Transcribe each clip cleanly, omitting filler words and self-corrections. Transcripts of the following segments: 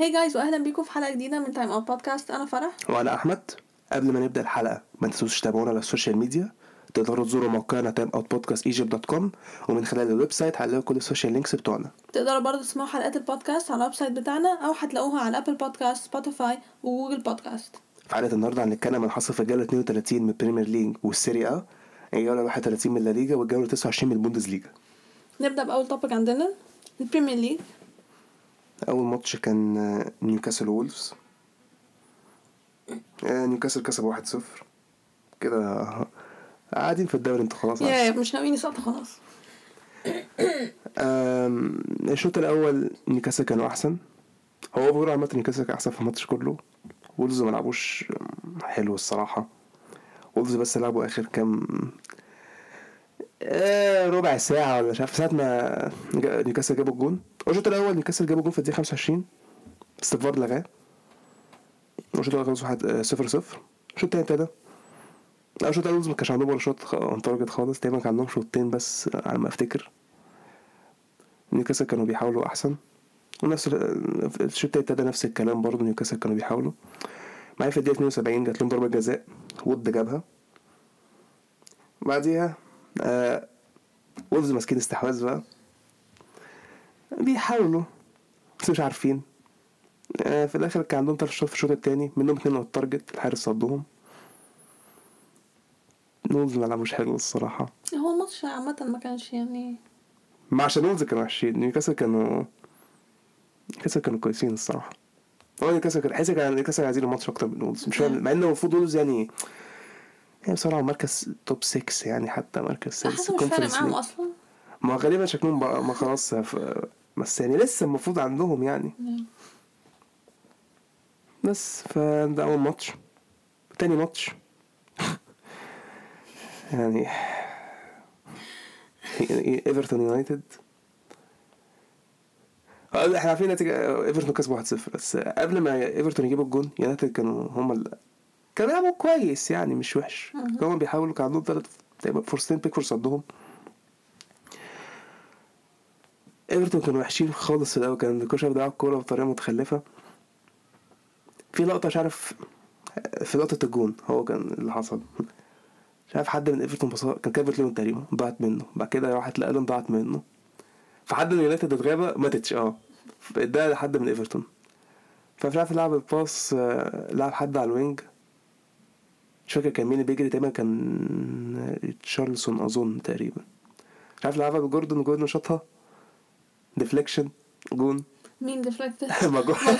هاي جايز واهلا بيكم في حلقه جديده من تايم اوت بودكاست. انا فرح وانا احمد. قبل ما نبدا الحلقه ما تنسوش تتابعونا على السوشيال ميديا، تقدروا تزوروا موقعنا timeoutpodcastegypt.com ومن خلال الويب سايت هتلاقوا كل السوشيال لينكس بتوعنا. تقدروا برضو تسمعوا حلقات البودكاست على الويب سايت بتاعنا او هتلاقوها على ابل بودكاست، سبوتيفاي وجوجل بودكاست. في حلقه النهارده هنتكلم عن حصل في الجوله 32 من البريمير ليج والسيري ا، الجوله 31 من لا ليجا والجوله 29 من البوندسليجا. نبدا باول توبيك عندنا البريمير ليج. اول ماتش كان نيوكاسل وولفز. نيوكاسل كسب 1-0 كده، قاعدين في الدوري انت خلاص يا مش ناويين نسقط خلاص. الشوط الاول نيوكاسل كانوا احسن، هو بيقولوا عامه نيوكاسل كان احسن في الماتش كله. وولفز ما لعبوش حلو الصراحه، وولفز بس لعبوا اخر كام ربع ساعه ولا مش عارف ساعه ما نيوكاسل جابوا الجون. الشوط الاول نيوكاسل جابوا جون في الدقيقه 25، استفار لغاه، الشوط الاول خلص 1-0. الشوط الثاني ابتدى، الشوط الاول ما كانش عندهم ولا شوط اون تارجت خالص، تقريبا كان عندهم شوطين بس على ما افتكر. نيوكاسل كانوا بيحاولوا احسن، ونفس الشوط الثاني ابتدى نفس الكلام برضو، نيوكاسل كانوا بيحاولوا. معايا في الدقيقه 72 جات لهم ضربه جزاء وود جابها، بعديها وولفز ماسكين استحواذ بقى، بيحاولوا بس مش عارفين. في الاخر كان عندهم 3 شوط في الشوط الثاني، منهم 2 على التارجت، الحارس صدهم. وولفز ما لعبوش حلو الصراحه، هو الماتش عامه ما كانش يعني ما عشان وولفز كانوا وحشين، نيوكاسل كانوا كويسين الصراحه. هو نيوكاسل كان حاسس ان نيوكاسل عايزين الماتش اكتر من وولفز، مش مع انه المفروض وولفز يعني بصراحه مركز توب 6 يعني، حتى مركز 6 كونفرنس معاهم اصلا، ما غالبا شكلهم ما خلاص بس يعني لسه المفروض عندهم يعني بس. فده اول ماتش. تاني ماتش يعني ايفرتون يونايتد، احنا عارفين نتيجه ايفرتون كسبوا 1-0، بس قبل ما ايفرتون يجيبوا الجون يونايتد كانوا هم كانوا بيلعبوا كويس يعني مش وحش، كانوا بيحاولوا، كان عندهم 3 فرصتين بيكفور صدهم. ايفرتون كانوا وحشين خالص في الاول، كان كوشر بيلعب كوره بطريقه متخلفه. في لقطه مش عارف في لقطه الجون هو كان اللي حصل، مش عارف حد من ايفرتون كان كابت لون تقريبا ضاعت منه، بعد كده راحت لقلم ضاعت منه، فحد من اليونايتد اتغابه ماتتش ده لحد من ايفرتون، فمش عارف لعب الباص، لعب حد على الوينج مش فاكر كان مين بيجري، تقريبا كان تشارلسون اظن تقريبا، مش عارف لعبها جوردن شاطها ديفليكشن جون. مين ديفليكتد؟ ماجواير.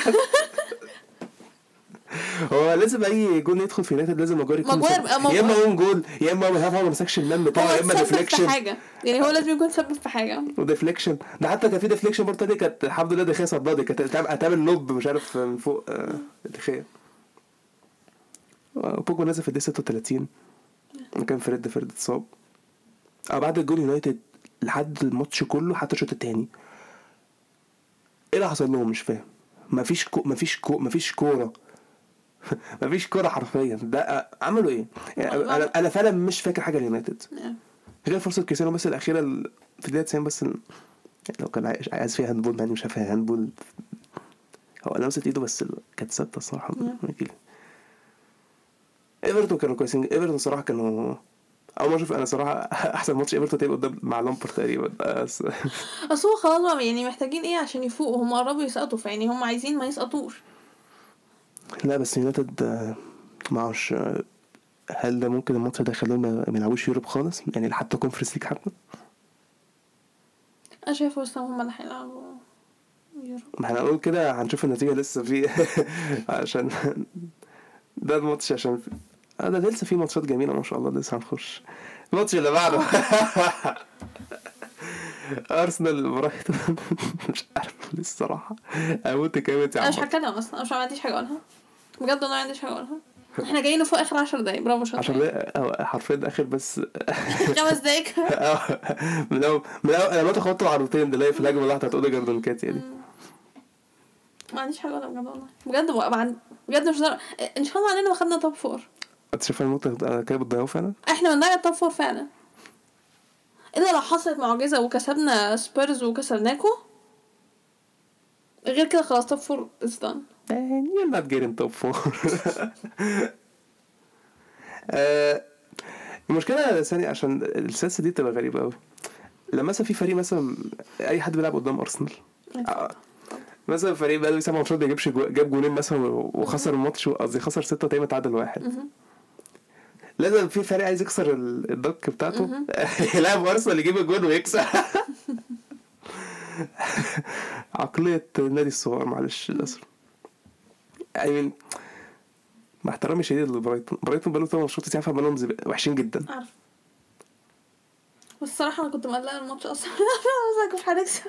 هو لازم اي جون يدخل في يونايتد لازم ماجواير يكون، يا اما اون جول يا اما ما هفهم مسكش الملم بتاعه، يا اما ديفليكشن حاجه يعني، هو لازم يكون سبب في حاجه وديفليكشن. ده حتى كان في ديفليكشن برضه، دي كانت الحمد لله دخيله صدها، دي كانت هتعمل لوب مش عارف من فوق دخيله. بوجو نزل في الدقيقه 36 كان فريد اتصاب بعد الجول. يونايتد لحد الماتش كله حتى الشوط الثاني ايه اللي حصل لهم مش فاهم، مفيش كوره مفيش كوره حرفيا. ده عملوا ايه يعني؟ انا فعلا مش فاكر حاجه اليونايتد غير فرصه كريستيانو بس الاخيره في الدقيقه 90 بس، لو كان عايز فيها هاندبول ما مش فاهم هاندبول، هو لمست ايده بس كانت ثابته الصراحه. ايفرتون كانوا كويسين، ايفرتون صراحه كانوا اول ما اشوف انا صراحه احسن ماتش ايفرتون تبقى قدام مع لامبر تقريبا، بس هو خلاص يعني محتاجين ايه عشان يفوقوا؟ هم قربوا يسقطوا، يعني هم عايزين ما يسقطوش. لا بس يونايتد معوش، هل ده ممكن الماتش ده يخليهم ما يلعبوش يوروب خالص يعني لحد الكونفرنس ليج حتى؟ انا شايف لسه هم اللي هيلعبوا يوروب، ما احنا نقول كده هنشوف النتيجه لسه في عشان ده الماتش، عشان ده لسه في ماتشات جميله ما شاء الله لسه هنخش. الماتش اللي بعده ارسنال برايتون، مش عارف الصراحه اموت كامل يا عم، مش هتكلم اصلا، مش عنديش حاجه اقولها بجد، انا ما عنديش حاجه اقولها. احنا جايين فوق اخر 10 دقايق، برافو شاطر 10 دقايق حرفيا اخر بس 5 دقايق من انا ما تاخدت عرضتين دلاي في الهجمه اللي هتقول جاردون كاتي دي، ما عنديش حاجه اقولها بجد مش دار. ان شاء الله علينا واخدنا توب 4. انت شايف الموت على كده بتضيعوا فعلا، احنا بنضيع التوب 4 فعلا، الا لو حصلت معجزه وكسبنا سبيرز وكسبناكو غير كده خلاص توب فور is done. You're not getting top four. المشكلة ثاني عشان السلسلة دي تبقى غريبة أوي. لما مثلا في فريق مثلا أي حد بيلعب قدام أرسنال. مثلا فريق بقى له سنة ماتشات بيجيبش جاب جولين مثلا وخسر الماتش, قصدي خسر 6 تايم تعادل 1. لازم في فريق عايز يكسر الدك بتاعته يلعب أرسنال يجيب الجول ويكسر. عقلية نادي الصغار معلش للأسف. يعني مع احترامي شديد لبرايتون, برايتون بقاله 8 ماتشات تعرفها بقالهم وحشين جدا عارف. والصراحه انا كنت مقلقه الماتش اصلا انا مش هنكسب.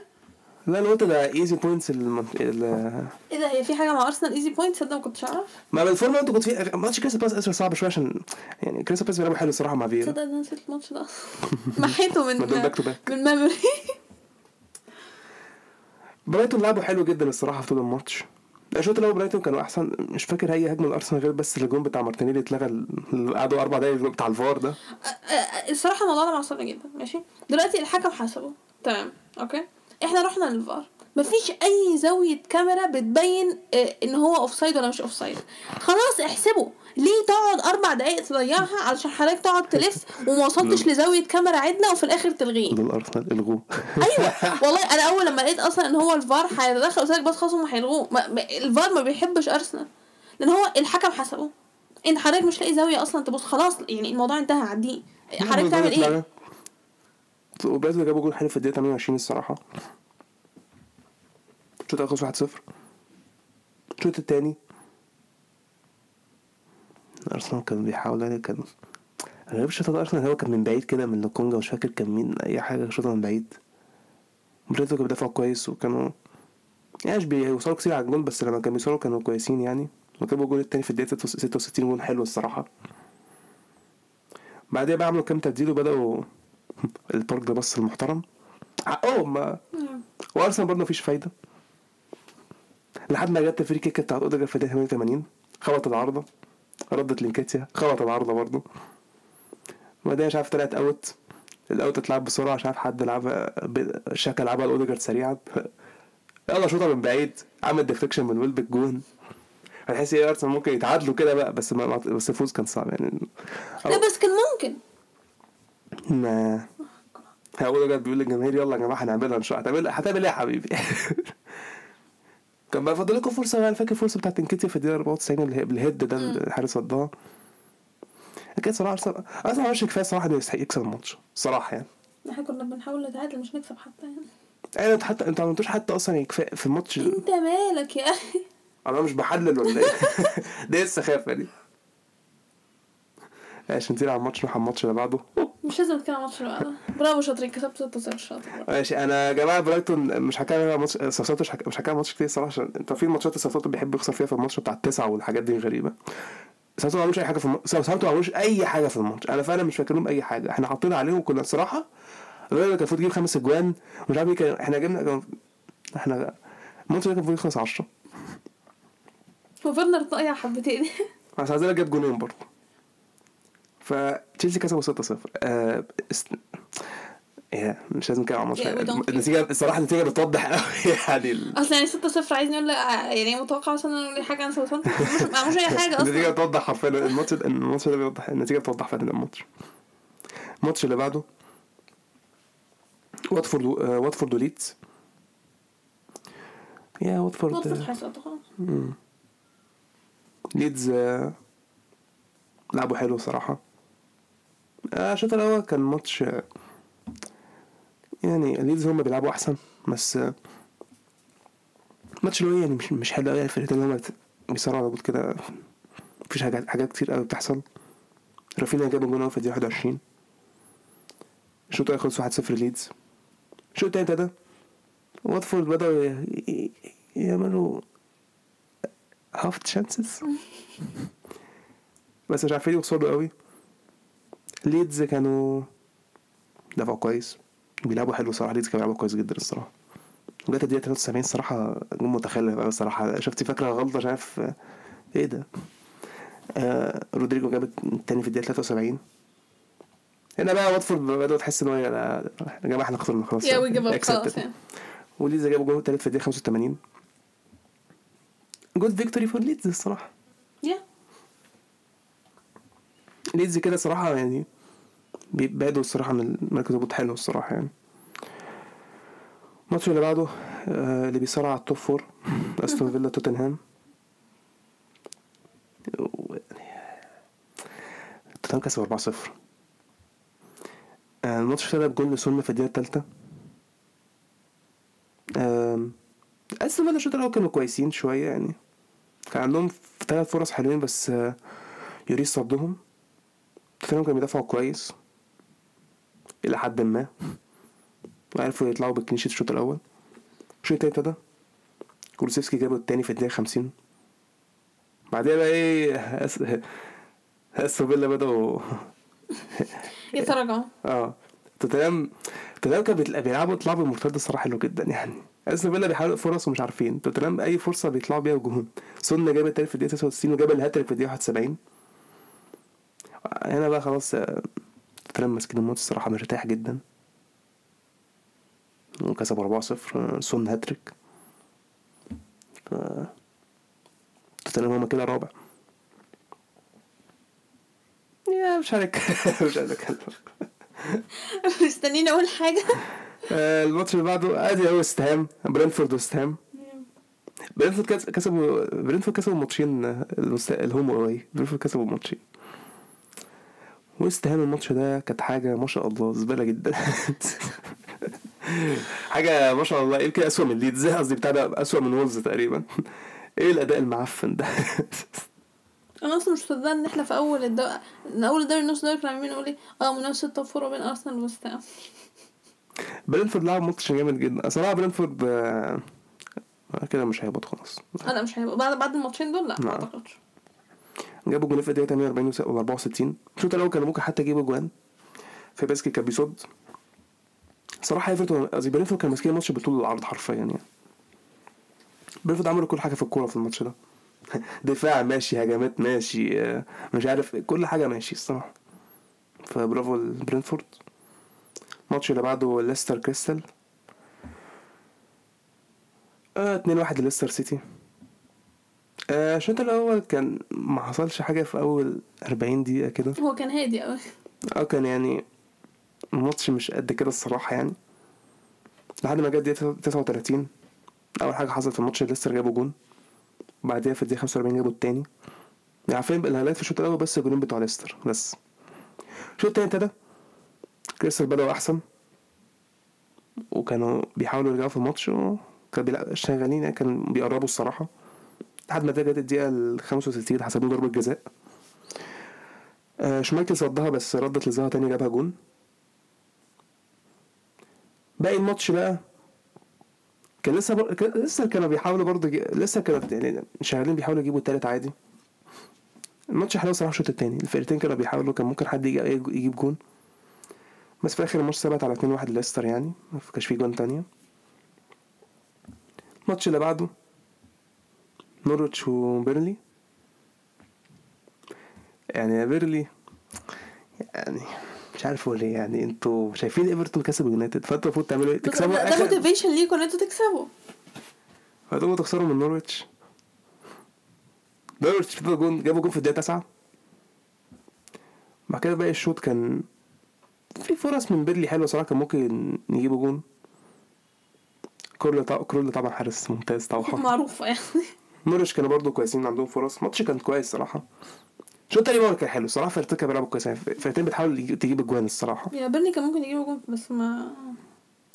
لا لو انت ده ايزي بوينتس ايه ده, هي في حاجه مع ارسنال ايزي بوينتس ده ما كنتش اعرف. ما بالفورمه انت كنت في ماتش كريستال بالاس اسرع صعب شويه عشان يعني كريستال بالاس بيلعبوا حلو الصراحه مع فيلا. تصدق انا نسيت الماتش ده محيته من ميموري. برايتون لعبوا حلو جدا الصراحه في طول الماتش. الشوط الاول برايتون كانوا احسن, مش فاكر هي هجمه الارسنال غير بس الجون بتاع مارتينيلي اتلغى قعدوا 4 دقايق بتاع الفار ده. الصراحه الموضوع ده معصبني جدا. ماشي دلوقتي الحكم حسبه تمام اوكي, احنا رحنا للفار مفيش اي زاويه كاميرا بتبين ان هو اوفسايد ولا مش اوفسايد. خلاص احسبه, ليه تقعد 4 دقايق تضيعها علشان حضرتك تقعد تلف وما وصلتش لزاويه كاميرا عدله وفي الاخر تلغيه الارسنال الغوه. ايوه والله انا اول لما لقيت اصلا ان هو الفار هيتدخل قلت لك بس خلاص هم هيلغوه. الفار ما بيحبش ارسنال لان هو الحكم حسبه ان حضرتك مش لاقي زاويه اصلا تبص. خلاص يعني الموضوع انتهى, عديه حضرتك تعمل ايه. وبعدين جابوا جول حلو في الدقيقه 28 الصراحه. شوط اخر 1-0. الشوط الثاني أرسنال كان بيحاول, يعني كان أنا مش شايف أرسنال, هو كان من بعيد كده من لوكونجا ومش فاكر كان مين أي حاجة شوطة من بعيد. بريتو كان بيدافع كويس وكانوا يعني بيوصلوا كتير على الجول, بس لما كانوا بيوصلوا كانوا كويسين يعني. وجابوا الجول التاني في الدقيقة 66 جول حلو الصراحة. بعدها بقى عملوا كام تبديل وبدأوا البارك ده بص المحترم ما وأرسنال برضه مفيش فايدة لحد ما جت الفري كيك بتاع أوديجارد في الدقيقة 88. خبطت العارضة, ردت لينكاتيا خبطت العارضة برضو. وده مش عارف طلعت اوت, الاوت اتلعب بسرعه مش عارف حد لعبها شكل لعبها اوديجارد سريعا يلا شوطه من بعيد عمل ديفليكشن من ويلبك جون. هتحس ايه ارسنال ممكن يتعادلوا كده بقى, بس الفوز كان صعب يعني. لا بس كان ممكن ما اوديجارد بيقول للجماهير يلا يا جماعه هنعملها ان شاء الله. هتعمل ايه يا حبيبي؟ كان بقى فاضل لكم فرصه. انا فاكر فرصه بتاعت انكيتيا في الدقيقه 94 بالهيد ده الحارس صدها. كانت صراحه اصلا مش كفايه صراحه انه يستحق يكسب الماتش صراحه يعني. احنا كنا بنحاول نتعادل مش نكسب حتى يعني. انا حتى انت ما عملتوش حتى اصلا يكفاء في الماتش. انت مالك يا اخي؟ انا مش بحلل ولا ايه؟ دي السخافه دي عشان تيجي على الماتش نروح على الماتش اللي بعده. مش لازم كده ماتش اللي بعده. برافو شاطرين كسبتوا 6-0 شاطر. ماشي انا يا جماعه برايتون مش هكمل ماتش صفصته مش هكمل ماتش كتير صراحه. انت في ماتشات صفصته بيحب يخسر فيها في الماتش بتاع 9 والحاجات دي غريبه. صفصته ما عملوش اي حاجه في صفصته ما عملوش اي حاجه في الماتش. انا فعلا مش فاكرهم اي حاجه. احنا حاطين عليهم كنا صراحه غير كان المفروض يجيب 5 اجوان مش عارف ايه. احنا جبنا احنا الماتش ده كان المفروض يخلص 10 وفرنا الطاقه حبتين عشان عايزين اجيب جونين برضه. فتشيلسي كسبوا 6-0. مش لازم كده على الماتش. النتيجه الصراحه النتيجه بتوضح قوي يعني اصلا يعني 6-0 عايزين نقول يعني متوقع مثلا ان حاجه عن ساوثهامبتون مش اي حاجه اصلا. النتيجه بتوضح حرفيا الماتش ده بيوضح النتيجه بتوضح فعلا. الماتش اللي بعده واتفورد وليدز. يا واتفورد هيسقطوا خلاص. ليدز لعبوا حلو صراحة. الشوط الأول كان ماتش يعني ليدز هم بيلعبوا أحسن, بس ماتش اللي هو يعني مش حلو قوي. الفريق اللي هم بيصارعوا على بعض كده مفيش حاجات كتير قوي بتحصل. رافينيا جاب الجون الأول في الدقيقة 21. الشوط الأول خلص 1-0 ليدز. الشوط التاني ابتدى واتفورد بدأوا يعملوا half chances بس مش عارفين يوصلوا قوي. ليدز كانوا دفعوا كويس بيلعبوا حلو صراحه. ليدز كانوا بيلعبوا كويس جدا الصراحه. جت الدقيقه 73 صراحه جون متخلف الصراحه. شفتي فاكره غلطه شايف ايه ده رودريجو جابت الثاني في الدقيقه 73. هنا بقى واتفورد بدأوا تحس ان يا جماعه احنا خسرنا خلاص. وليدز جابوا جون الثالث في الدقيقه 85. جود فيكتوري فور ليدز الصراحه. ليدز كده صراحه يعني بيبادوا الصراحه من المركز الهبوط حلو الصراحه يعني. الماتش اللي بعده اللي بيصارع على التوب فور أستون فيلا توتنهام. توتنهام كسب 4-0. الماتش ابتدى بجول لسون في الدقيقة الثالثة. أستون فيلا الشوط الأول كانوا كويسين شوية يعني, كان عندهم 3 فرص حلوين بس يوريس صدهم. توتنهام كانوا بيدافعوا كويس إلى حد ما, وعرفوا يطلعوا بالكلين شيت الشوط الأول. الشوط التاني ابتدى كولوسيفسكي جابوا التاني في الدقيقة 50. بعدها بقى أستون فيلا بدأوا يتراجعوا. توتنهام كانوا بيلعبوا طلعوا بالمرتدة الصراحة حلو جدا يعني. أستون فيلا بيحاولوا فرص ومش عارفين, توتنهام أي فرصة بيطلعوا بيها وجههم. سون جاب التاني في الدقيقة 69 وجاب الهاتريك في الدقيقة 71. هنا بقى خلاص توتنهام مسكين الماتش الصراحة, مرتاح جدا وكسب 4-0. سون هاتريك, توتنهام هما كده رابع. يا مش هنتكلم مستنيين اول حاجه. الماتش اللي بعده ادي وستهام برينفورد. وستهام برينفورد كسبوا ماتشين اللي هم قريب. برينفورد كسبوا ماتشين, وستهام الماتش ده كانت حاجه ما شاء الله زباله جدا. حاجه ما شاء الله يمكن اسوأ من ليدز, قصدي بتاع ده اسوأ من وولز تقريبا. ايه الاداء المعفن ده؟ انا اصلا مش مصدقه ان احنا في اول الدوري, النص دوري كنا عاملين نقول ايه منافسه توب فور بين ارسنال ووستهام. برينفورد لعب ماتش جامد جدا الصراحه. برينفورد كده مش هيبقى خلاص. انا مش هيبقى بعد الماتشين دول, لا ما اعتقدش. جابوا جول في الدقيقه 48 و64. الشوط الاول كانوا ممكن حتى يجيبوا جوان في باسكت, كان بيصد صراحه. برينفورد كان ماسكين الماتش بطول العرض حرفيا يعني. برينفورد عملوا كل حاجه في الكوره في الماتش ده. دفاع ماشي, هجمات ماشي, مش عارف كل حاجه ماشي الصراحه. فبرافو لبرينفورد. الماتش اللي بعده ليستر كريستال 2-1 ليستر سيتي. الشوط الاول كان ما حصلش حاجه في اول 40 دقيقه كده, هو كان هادي قوي. كان يعني الماتش مش قد كده الصراحه يعني, لحد ما جت دقيقه 39. اول حاجه حصلت في الماتش ليستر جابوا جون, بعدها في الدقيقه 45 جابوا الثاني. عارفين الهالات في الشوط الاول بس الجولين بتوع ليستر بس. الشوط الثاني ابتدى كريستال بدأوا احسن, وكانوا بيحاولوا يرجعوا في الماتش, وكانوا شغالين, كانوا بيقربوا الصراحه, لحد ما جت الدقيقه 65 حسبوا ضربه جزاء. شمايكل صدها بس ردت لزها تاني, جابها جون. باقي الماتش بقى كان لسه كانوا بيحاولوا برضه, لسه كانوا يعني شغالين بيحاولوا يجيبوا الثالث عادي. الماتش حلو صراحه. الشوط الثاني الفرقتين كانوا بيحاولوا, كان ممكن حد يجيب جون, بس في الاخر الماتش ثبت على 2-1 ليستر يعني, ما كانش فيه جون تانية. الماتش اللي بعده نورتش وبيرلي. يعني يا بيرلي يعني مش عارف اقول ايه يعني. انتوا شايفين ايفرتون كسب يونايتد, فانتوا المفروض تعملوا تكسبوا اخر موتيفيشن ليكم ان انتوا تكسبوا, فانتوا تخسروا من نورويتش. نورويتش جابوا جون في الدقيقه 9. بعد كده بقى الشوط كان في فرص من بيرلي حلوه صراحه, كان ممكن يجيبوا جون. كل طبعا حارس ممتاز طبعا, معروفه يعني. نورويتش كانوا برضو كويسين, عندهم فرص. ماتش كان كويس صراحه. شو تاني مره كان حلو صراحه. فرقتين بيلعبوا كويس, فرقتين بتحاول تجيب اجوان الصراحه. يا بيرلي كان ممكن يجيبوا جون بس ما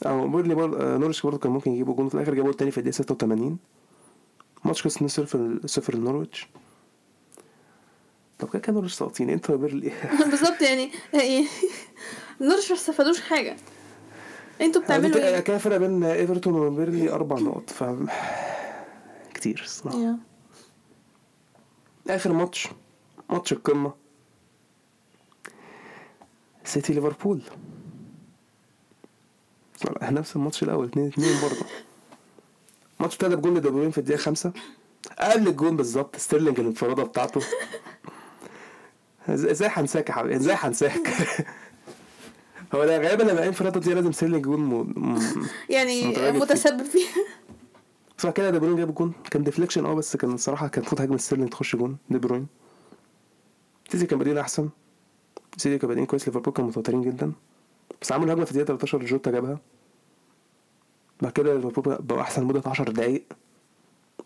بيرلي نورتش برضه كان ممكن يجيبوا جون. في الاخر جابوا الثاني في الدقيقه 86. ماتش كسبنا 0-0 لنورتش. طب كده كانوا ساقطين انتوا يا بيرلي بالظبط يعني. نورتش ما استفادوش حاجه, انتوا بتعملوا ايه؟ كان فرق بين ايفرتون وبيرلي 4 نقط, ف كتير الصراحه. اخر ماتش القمة سيتي ليفربول. نفس الماتش الأول 2-2 برضه. ماتش ابتدى بجول دبلين في الدقيقة 5 قبل الجول بالظبط. ستيرلينج الانفرادة بتاعته ازاي هنساك يا حبيبي, ازاي هنساك؟ هو ده غالبا لما الانفرادة دي لازم ستيرلينج جول يعني متسبب فيها. فكده دي بروين جاب الجون, كان ديفليكشن بس كان الصراحه كان فوت هجمه ستيرلينج تخش جون دي بروين. سيتي كان بديل احسن, سيتي كان بديل كويس, ليفربول كانوا متوترين جدا بس عملوا هجمه في الدقيقه 13 جوتا جابها, بعد كده ليفربول بقى احسن مده 10 دقائق.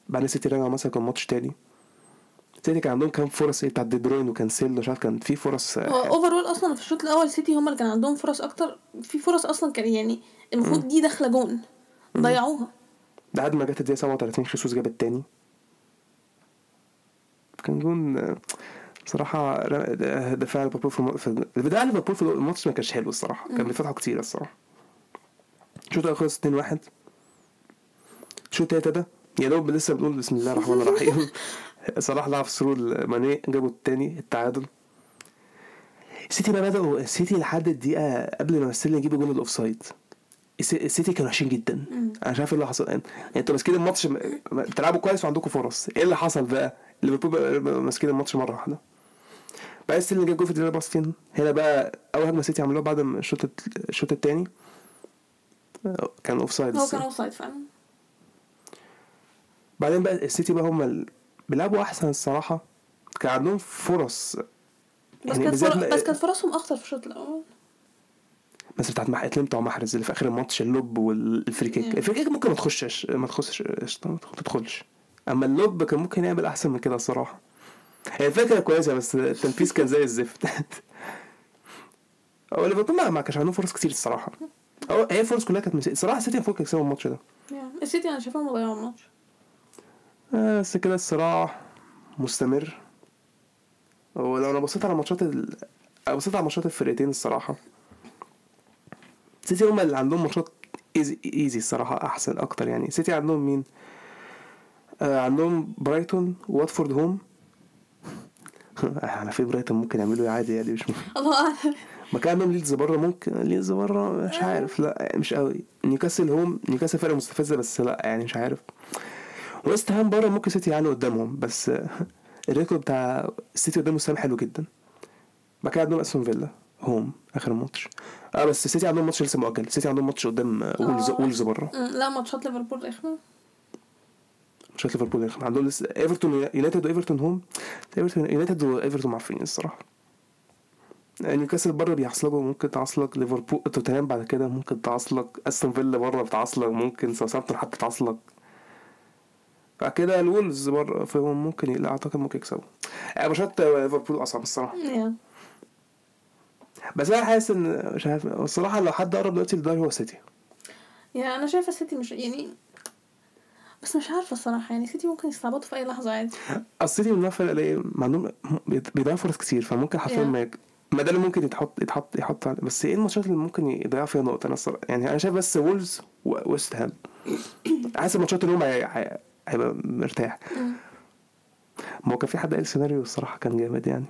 بعد سيتي رجع مثلا كان ماتش تاني, سيتي كان عندهم كام فرص بتاع دي بروين وكانسيل مش عارف, كان في فرص اوفرول اصلا في الشوط الاول سيتي هم اللي كان عندهم فرص اكتر, في فرص اصلا كان يعني المفروض دي داخله جون ضيعوها. بعد ما جت الدقيقه 37 خيسوس جاب الثاني, كان جون بصراحه دفاع ليفربول في البدايه. ليفربول في الماتش ما كانش حلو الصراحه, كان بيفتحوا كتير الصراحه. الشوط الاول خلص 2-1. الشوط الثالث ده يا دوب لسه بنقول بسم الله الرحمن الرحيم صلاح لعب سرول ماني جابوا الثاني التعادل. السيتي بقى بدأوا السيتي لحد الدقيقه قبل ما مارسيلو يجيب جون الاوفسايد, السيتي كانوا وحشين جدا. انا شايف اللي حصل الان, يعني انتوا ماسكين الماتش بتلعبوا كويس وعندكم فرص, ايه اللي حصل بقى؟ ليفربول ماسكين الماتش مره واحده, بقى السيتي جاب جول في الدقيقه 54. هنا بقى اول هجمه السيتي عملوها بعد الشوط الثاني, كان اوفسايد, هو كان اوفسايد فعلا. بعدين بقى السيتي بقى هم بيلعبوا احسن الصراحه, كان عندهم فرص بس يعني كانت فرصهم اخطر في الشوط الاول, بس بتاعت اتلمتوا محرز اللي في اخر الماتش, اللوب والفري كيك. الفري كيك ممكن ما تخشش, اما اللوب كان ممكن يعمل احسن من كده الصراحه. هي الفكره كويسه بس التنفيذ كان زي الزفت. اول بطوله ما كانش عندهم فرص كتير الصراحه, هي فرص كلها كانت الصراحه السيتي المفروض يكسبوا الماتش ده. السيتي انا شايفهم ضيعوا الماتش بس كده, الصراع مستمر. ولو انا بصيت على ماتشات الفرقتين الصراحه سيتي هم اللي عندهم ماتشات ايزي الصراحه احسن اكتر. يعني سيتي عندهم مين؟ عندهم برايتون وواتفورد هوم. انا في برايتون ممكن يعملوا عادي يعني, مش الله مكانهم. ليدز بره ممكن, ليدز بره مش عارف, لا مش قوي. نيوكاسل هوم, نيوكاسل فرقه مستفزه بس لا يعني مش عارف. وست هام بره ممكن سيتي يعني قدامهم, بس الريكورد بتاع السيتي قدام وست هام حلو جدا. بقى عندهم أستون فيلا هوم اخر ماتش, بس السيتي عندهم ماتش لسه مؤجل. السيتي عندهم ماتش قدام وولز بره. لا ماتشات ليفربول رخمه, عندهم لسه ايفرتون يونايتد وايفرتون هوم. يونايتد وايفرتون معفنين الصراحه. نيوكاسل بره بيعصلجوا, ممكن تعصلك ليفربول. توتنهام بعد كده ممكن تعصلك. أستون فيلا بره بتعصلك, ممكن ساوثهامبتون حتى تعصلك. بعد كده الولز بره فهم ممكن يقلع, اعتقد ممكن يكسبوا. ماتشات ليفربول اصعب الصراحه. بس انا حاسس ان مش عارف الصراحه لو حد قرب دلوقتي للدوري هو سيتي. انا شايفه سيتي مش يعني, بس مش عارفه الصراحه يعني سيتي ممكن يستعبطوا في اي لحظه عادي. السيتي من الفرق اللي عندهم بيضيعوا فرص كتير, فممكن حرفيا ما ده اللي ممكن يتحط بس ايه الماتشات اللي ممكن يضيع فيها نقطه. انا الصراحه يعني انا شايف بس وولز ووست هام حاسس الماتشات اللي هم هيبقى مرتاح. ما كان في حد قال سيناريو الصراحه كان جامد يعني.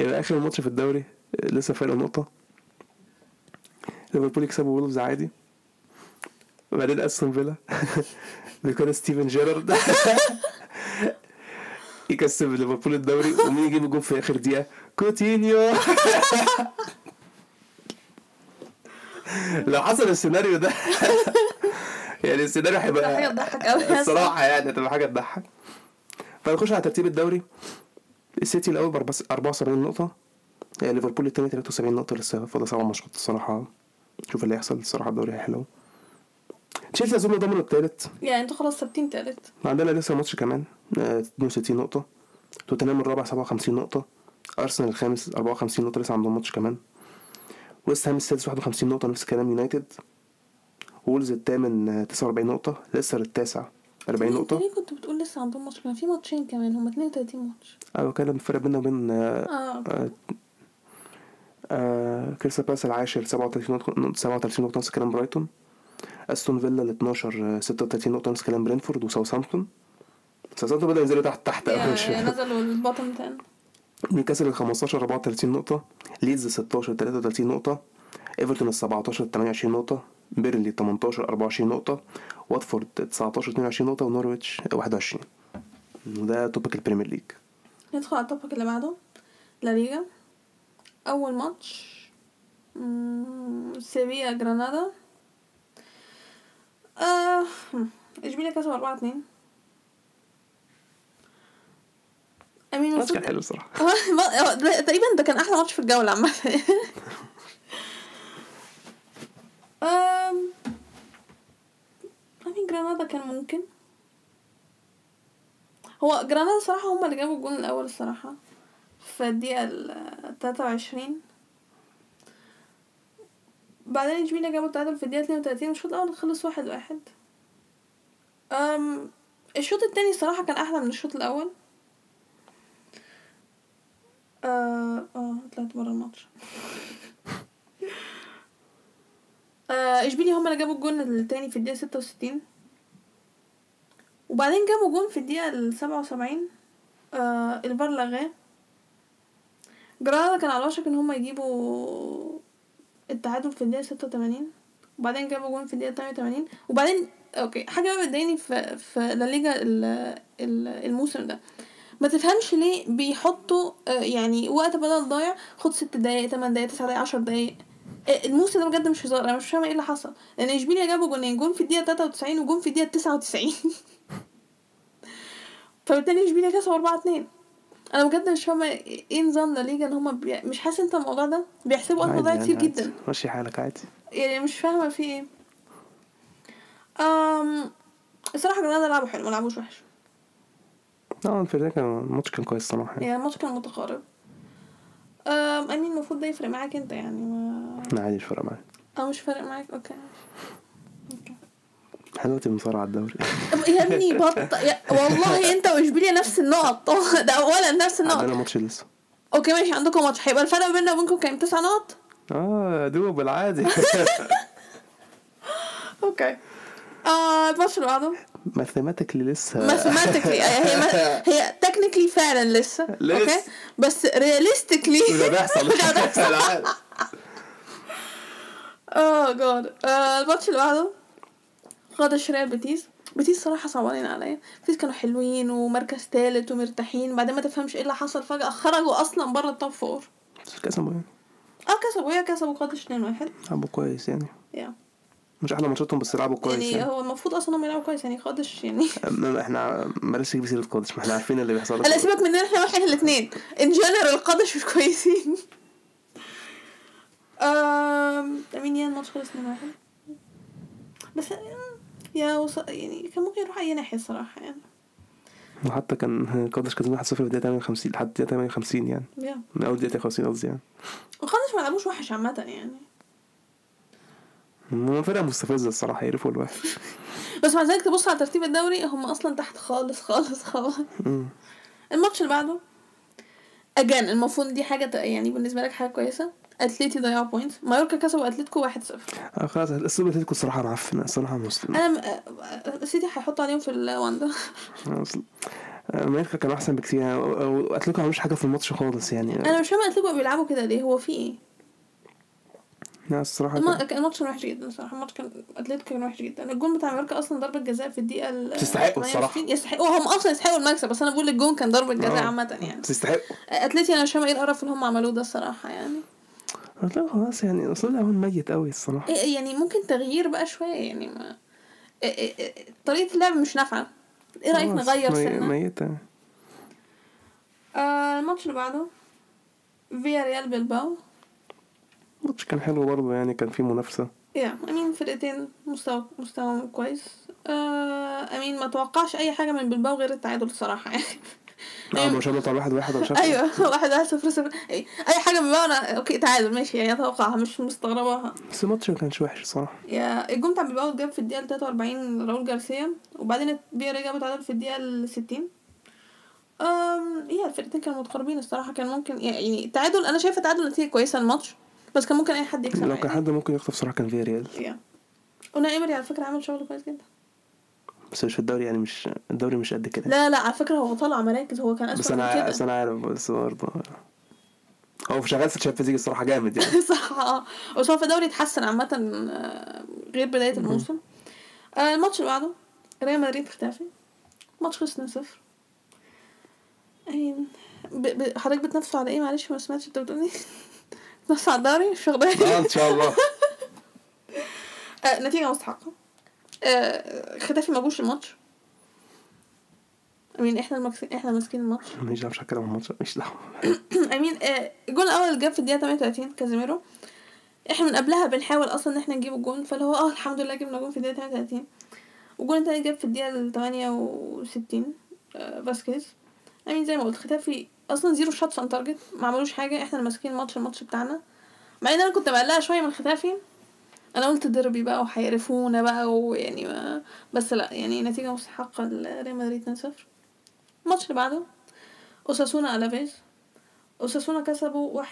اخر ماتش في الدوري لسه فارق نقطه, ليفربول يكسبوا وولفز عادي, وبعدين أستون فيلا بيكون ستيفن جيرارد يكسب ليفربول الدوري. ومين يجيب جول في اخر دقيقه؟ كوتينيو. لو حصل السيناريو ده يعني السيناريو هيبقى الصراحه يعني هتبقى حاجه تضحك. فنخش على ترتيب الدوري. السيتي الاول ب 74 نقطه, ليفربول الثاني 73 نقطه, لسه فاضل 7 ماتشات الصراحه. شوف اللي هيحصل الصراحه, الدوري هيحلو. تشيلسي اظن ضمن الثالث, يعني انتوا خلاص ثابتين ثالث. عندنا لسه ماتش كمان 62 نقطه. توتنهام الرابع 57 نقطه. ارسنال الخامس 54 نقطه, لسه عندهم ماتش كمان. وست هام السادس 51 نقطه, نفس الكلام يونايتد. وولز الثامن 49 نقطه. ليستر التاسع 40 نقطه. ليه كنت بتقول لسه عندهم ماتش؟ كان في ماتشين كمان, هم 32 ماتش. كان الفرق بيننا وبين كريستال بالاس العاشر 37 نقطه, نفس كلام برايتون. أستون فيلا ال 12 36 نقطه, نفس كلام برينفورد. وساوثهامبتون بدا ينزلوا تحت نزلوا البطن تاني. نيوكاسل ال 15 34 نقطه. ليدز 16 33 نقطه. ايفرتون ال 17 28 نقطه. بيرنلي 18 24 نقطه. واتفورد 19 22 نقطه. ونورويتش 21. وده توبك البريمير ليج. ندخل على التوبك اللي بعده, لا ليغا. اول ماتش سيفيا جرانادا. اشبيليه كسبوا 4-2. امين ماتش كان حلو بصراحه. تقريبا ده كان احلى ماتش في الجوله عامه. امين جرانادا كان ممكن هو جرانادا صراحه هم اللي جابوا الجون الاول الصراحه في الدقيقه 23. بعدين اشبيليه جابوا التعادل في الدقيقه 32 والشوط الاول خلص 1-1. الشوط الثاني الصراحه كان احلى من الشوط الاول. طلعت برا الماتش. اشبيليه هم اللي جابوا الجون الثاني في الدقيقه 66 وبعدين جابوا جون في الدقيقه 77. الفار لغاه. جرانادا كان على وشك ان هم يجيبوا التعادل في الدقيقه 86 وبعدين جابوا جون في الدقيقه 88. وبعدين اوكي حاجه بقى بتضايقني في الليجا الموسم ده ما تفهمش ليه بيحطوا يعني وقت بدل ضايع خد 6 دقايق 8 دقايق 9 دقايق 10 دقايق. الموسم ده بجد مش هزار. انا مش فاهمه ايه اللي حصل لان يعني اشبيليه جابوا جونين جون في الدقيقه 93 وجون في الدقيقه 99. فبالتالي اشبيليه كسبوا 4-2. انا بجد مش فاهمه ايه نظام الليجا ان هم مش حاسس انت الموضوع ده بيحسبوا وقت ضايع كتير جدا. ماشي حالك عادي يعني مش فاهمه في ايه. الصراحه جرانادا لعبوا حلو ما لعبوش وحش. لا في الركن الماتش كان كويس صراحه يعني الماتش كان متقارب. امين المفروض ده يفرق معاك انت يعني ما عادي مش فارق معاك. مش فارق معاك اوكي حلوتي بمصارعه الدوري. يا ابني بطل والله انت واشبيليه نفس النقط. ده اولا نفس النقط عندنا ماتش لسه. اوكي ماشي عندكم ماتش هيبقى الفرق بيننا وبينكم كام 9 نقط. دوب بالعادي. اوكي ماتش اللي بعده ماثيماتيكلي هي تكنيكلي فعلا لسه اوكي بس رياليستيكلي ده بيحصل. جاد الماتش اللي بعده غدا شرير بيتيس صراحه صعبانين عليا. بيتيس كانوا حلوين ومركز 3 ومرتاحين بعدين ما تفهمش ايه اللي حصل فجاه خرجوا اصلا بره التوب 4. كسبوا غدا 2-1 ابو كويس يعني مش احلى ماتشاتهم بس لعبوا كويس يعني هو المفروض اصلا هم يلعبوا كويس يعني قادش يعني احنا مالناش بيصير قادش ما احنا عارفين اللي بيحصل. لا سيبك مننا احنا الاثنين ان جنرال القادش مش كويسين. امين يعني الماتش خلص 2-1 بس يعني كان ممكن يروح اي ناحيه الصراحه يعني. وحتى كان قادش كسبان 1-0 في الدقيقه 58 لحد الدقيقه 58 يعني من اول دقيقه 50 قصدي يعني. وقادش ما لعبوش وحش عامه يعني هم فرقة مستفزة الصراحة يعرفوا الوحش. بس مع ذلك تبص على ترتيب الدوري هم أصلا تحت خالص. الماتش اللي بعده أجان المفروض دي حاجة يعني بالنسبة لك حاجة كويسة. أتليتي ضيعوا بوينت. مايوركا كسبوا أتليتيكو 1-0. خلاص أتليتيكو الصراحة معفنة الصراحة مسلم. أنا سيتي هيحط عليهم في الواندا. مايوركا كان أحسن بكتير وأتليتيكو ما عملش حاجة في الماتش خالص يعني. أنا مش فاهم أتليتيكو بيلعبوا كده ليه هو في إيه؟ الصراحه الماتش وحش جدا صراحه. الماتش كان اتلتيكو كان وحش جدا. الجون بتاع مايوركا اصلا ضربه جزاء في الدقيقه يستحقوا الصراحه يستحقوا هم اصلا يستحقوا المكسب بس انا بقول الجون كان ضربه جزاء عامه يعني يستحقوا. اتلتيكو انا مش فاهم ايه القرف اللي هم عملوه ده الصراحه يعني. لا خلاص يعني اصلا هون ميت قوي الصراحه يعني ممكن تغيير بقى شويه يعني ما طريقه اللعب مش نافعه. ايه رايك نغير سنه ميته. الماتش اللي بعده فيا ريال بلباو ماتش كان حلو برضه يعني كان فيه منافسة. امين فرقتين مستوى كويس. امين ما توقعش اي حاجة من بلباو غير التعادل الصراحة يعني. ما شاء الله طلع 1-1 مش ايوه 1-0 اي حاجة من بلباو انا اوكي تعادل ماشي يعني اتوقعها مش مستغرباها. بس الماتش ما كانش وحش صراحة. الجون بتاع بلباو جاب في الدقيقة 43 راول جارسيا وبعدين بيرا جاب تعادل في الدقيقة 60. الفرقتين كانوا متقاربين الصراحة كان ممكن يعني تعادل. انا شايفة تعادل نتيجة كويسة الماتش بس كان ممكن اي حد يكسب. لو كان حد ممكن يخطف صراحه كان فيا ريال. انا امري على فكره عامل شغل كويس جدا بس مش في الدوري يعني مش الدوري مش قد كده. لا على فكره هو طالع مراكز هو كان اسوء من كده بس انا عارف بس برضه هو شغال في الشامبيونز ليج الصراحه جامد يعني. صح وصار في الدوري اتحسن عامه غير بدايه الموسم. الماتش اللي بعده ريال مدريد اختفى ماتش خلص 0 حضرتك بتنافسوا على ايه معلش ما سمعتش انت بتقول ايه. نصعد دوري الشغلانه ان شاء الله. نتيجه مستحقه ختافي ما جوش الماتش. امين احنا ماسكين الماتش. مش دعوه بشكل الماتش مش دعوه. امين الجول الاول جاب في الدقيقه 38 كازيميرو. احنا من قبلها بنحاول اصلا ان احنا نجيب الجول, فاللي هو الحمد لله جبنا جول في الدقيقه 38. والجول الثاني جاب في الدقيقه 68 باسكيز. امين زي ما قلت ختافي اصلا زيرو شوتس اون تارجت, ما عملوش حاجه, احنا ماسكين الماتش, الماتش بتاعنا. مع ان انا كنت مقلقه شويه من ختافي, انا قلت الديربي بقى وهيعرفونا بقى ويعني ما, بس لا يعني نتيجه مستحقه لريال مدريد 2-0. الماتش اللي بعده اوساسونا الافيز. اوساسونا كسبوا 1-0.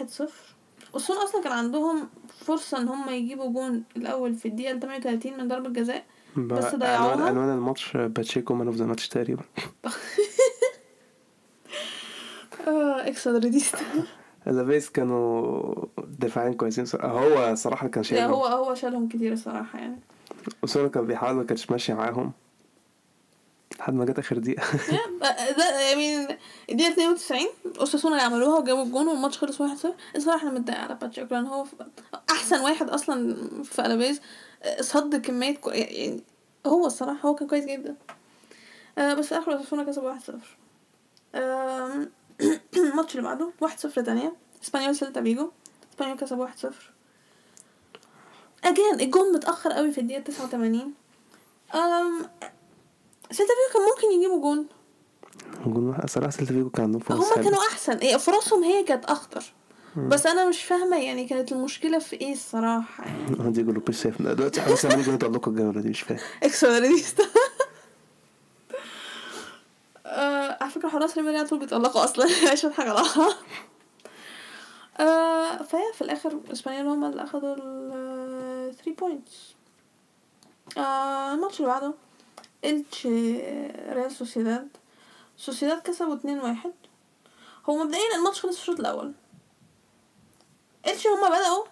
اوساسونا اصلا كان عندهم فرصه ان هم يجيبوا جون الاول في الدقيقه 38 من ضربه جزاء, بس ضيعوها. عنوان الماتش باتشيكو مان اوف ذا ماتش تقريبا. اكسترا ريديست. الافيز كانوا دفاعين كويسين, هو صراحه كان شايل, هو شالهم كتير الصراحه يعني. اوساسونا كان بيحاول, ما كانش ماشي معاهم لحد ما جت اخر دقيقه. ده يعني الدقيقه 92 اوساسونا اللي عملوها وجابوا الجون والماتش خلص 1-0. الصراحه انا متضايقه على باتشيكو, لان هو احسن واحد اصلا في الافيز, صد كميه يعني هو الصراحه هو كان كويس جدا. بس اخر اوساسونا كسبوا 1-0. الماتش اللي بعده 1-0 تانية, اسبانيول سيلتا فيجو. اسبانيول كسبوا 1-0 اجان. الجون متاخر قوي في الدقيقه 89. سيلتا فيجو كان ممكن يجيبوا جون صراحه. سيلتا فيجو كان عندهم فرص, هم كانوا احسن, هي فرصهم هي كانت اخطر, بس انا مش فاهمه يعني كانت المشكله في ايه الصراحه يعني. دي جولو بيسيف دلوقتي خلاص انا جاي اطلق الجوله دي, مش فاهم اكسلريست. على فكره حراس ريال مدريد طول بيطلقوا اصلا عشان حاجه لها. فهي في الاخر اسبانيول هم اللي اخذوا ال 3 بوينتس. الماتش اللي بعده التشي ريال سوسيداد. سوسيداد كسبوا 2-1. هو مبدئيا الماتش خلص في الشوط الاول, التشي هما بداوا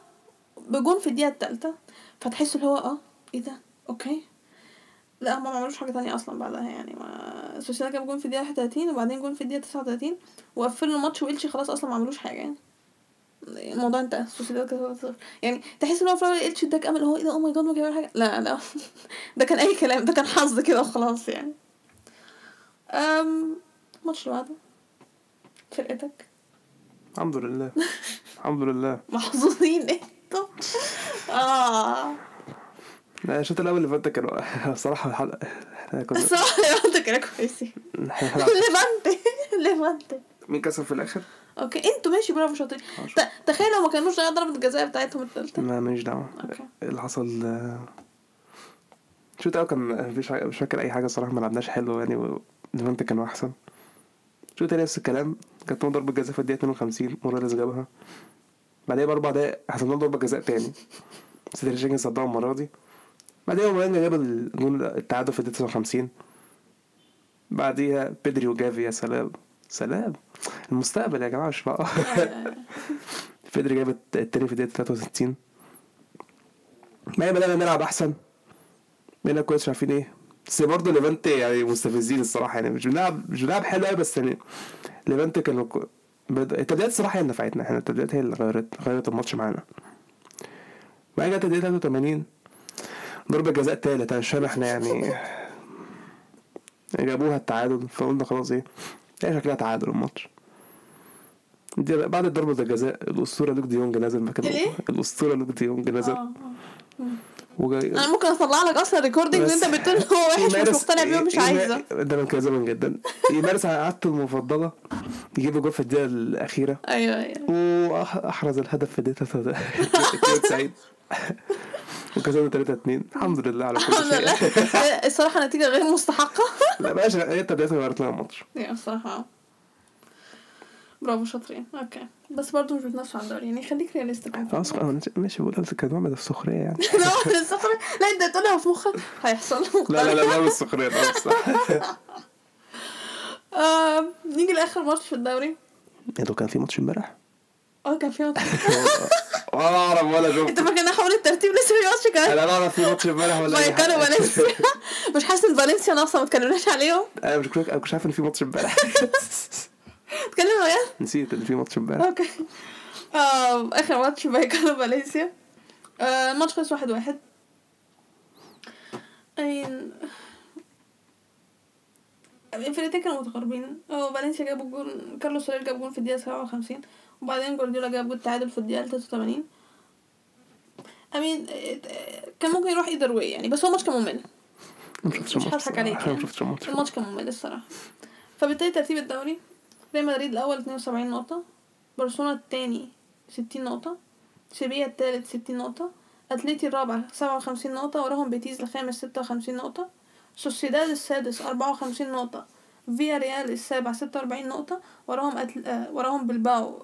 بجون في الدقيقه الثالثه, فتحس اللي هو ايه ده اوكي, لا هما ما عملوش حاجه تانية اصلا بعدها يعني. ما سوسيداد جاب جون في الدقيقه 31 وبعدين جون في الدقيقه 39 وقفلوا الماتش, والتشي خلاص اصلا ما عملوش حاجه يعني, الموضوع انتهى. سوسيداد كسبت يعني, تحس ان هو فعلا التش اداك امل, هو ايه ده او ماي جاد ما كان حاجه, لا ده كان اي كلام, ده كان حظ كده وخلاص يعني. ماتش بعده فرقتك الحمد لله. الحمد لله محظوظين انتوا. الشوط الاول اللي فات كانوا بصراحه الحلقه الصراحه كانوا كويسين. ليفانتي مين كسب في الاخر؟ اوكي انتوا ماشي برافو شاطرين. تخيل لو ما كانوش ضيعوا ضربه الجزاء بتاعتهم الثالثه. ما ماليش دعوه اللي حصل. شوت اوت كان مش فاكر اي حاجه صراحه, ما لعبناش حلو يعني, ليفانتي كانوا احسن. شوت نفس الكلام, كانت ضربه جزاء في الدقيقه 52 موراليز جابها, بعدها ب4 دقايق حسبنا ضربه جزاء تاني سيدريشين صدها المره دي, بعدها بولونيا جاب الجول التعادل في الدقيقه 59, بعديها بيدري وجافي. يا سلام المستقبل يا جماعه, مش بقى فيدري جابت التاني في الدقيقه 63. ما بدأنا نلعب احسن, بقينا كويس, مش عارفين ايه, بس برضه ليفانتي يعني مستفزين الصراحه يعني, مش بنلعب حلو قوي, بس يعني ليفانتي كانوا التبديلات الصراحه هي اللي نفعتنا احنا, التبديلات هي اللي غيرت الماتش معانا. بعد كده الدقيقه 83 ضربه جزاء ثالثه عشان احنا يعني جابوها التعادل, فقلنا خلاص ايه شكلها تعادل الماتش. بعد ضربه الجزاء الاسطوره لوك ديونج نازل مكانه. الاسطوره لوك ديونج نازل. انا ممكن اطلع لك اصلا ريكوردنج ان انت بتقول هو وحش مش مقتنع بيه ومش عايزه. ده من كذا من جدا يمارس عادته المفضله, يجيب جول في الدقيقه الاخيره. ايوه واحرز الهدف في الدقيقه 93 وكسبنا 3-2. الحمد لله على كل شيء. الصراحه نتيجه غير مستحقه. لا بقى هي التبديلات اللي غيرت لنا الماتش يعني الصراحه. برافو شاطرين. اوكي بس برضه مش بتنافسوا على الدوري يعني, خليك رياليست خلاص. انا ماشي بقول لك كلمه ما ده سخريه يعني. لا السخريه لا, انت تقولها في مخك هيحصل لك. لا مش سخريه خالص. نيجي لاخر ماتش في الدوري. ده كان في ماتش امبارح. كان في ماتش اعرف ولا شوف. انت فاكر انا حاول الترتيب لسه في ماتش كمان. انا اعرف في ماتش امبارح ولا ايه. كانوا فالنسيا مش حاسس فالنسيا ناقصه ما اتكلمناش عليهم. انا مش عارف ان في ماتش امبارح. اتكلموا يا نسيت ان في ماتش امبارح. اوكي اخر ماتش بقى كانوا فالنسيا. الماتش خلص 1-1. I mean الفرقتين كانوا متقاربين. فالنسيا جابوا جول، كارلوس سولير جاب جول في الدقيقة 57، وبعدين جوارديولا جاب جول تعادل في الدقيقة 83. كان ممكن يروح either way يعني، بس هو ماتش كان ممل. مش هضحك عليك يعني. الماتش كان ممل الصراحة. فبالتالي ترتيب الدوري ريال مدريد الأول 72 نقطة، برشلونة الثاني 60 نقطة، سيفيا الثالث 60 نقطة، أتليتي الرابع 57 نقطة، وراهم بيتيز الخامس 56 نقطة، سوسيداد السادس 54 نقطة، فيا ريال السابع 46 نقطة، وراهم بلباو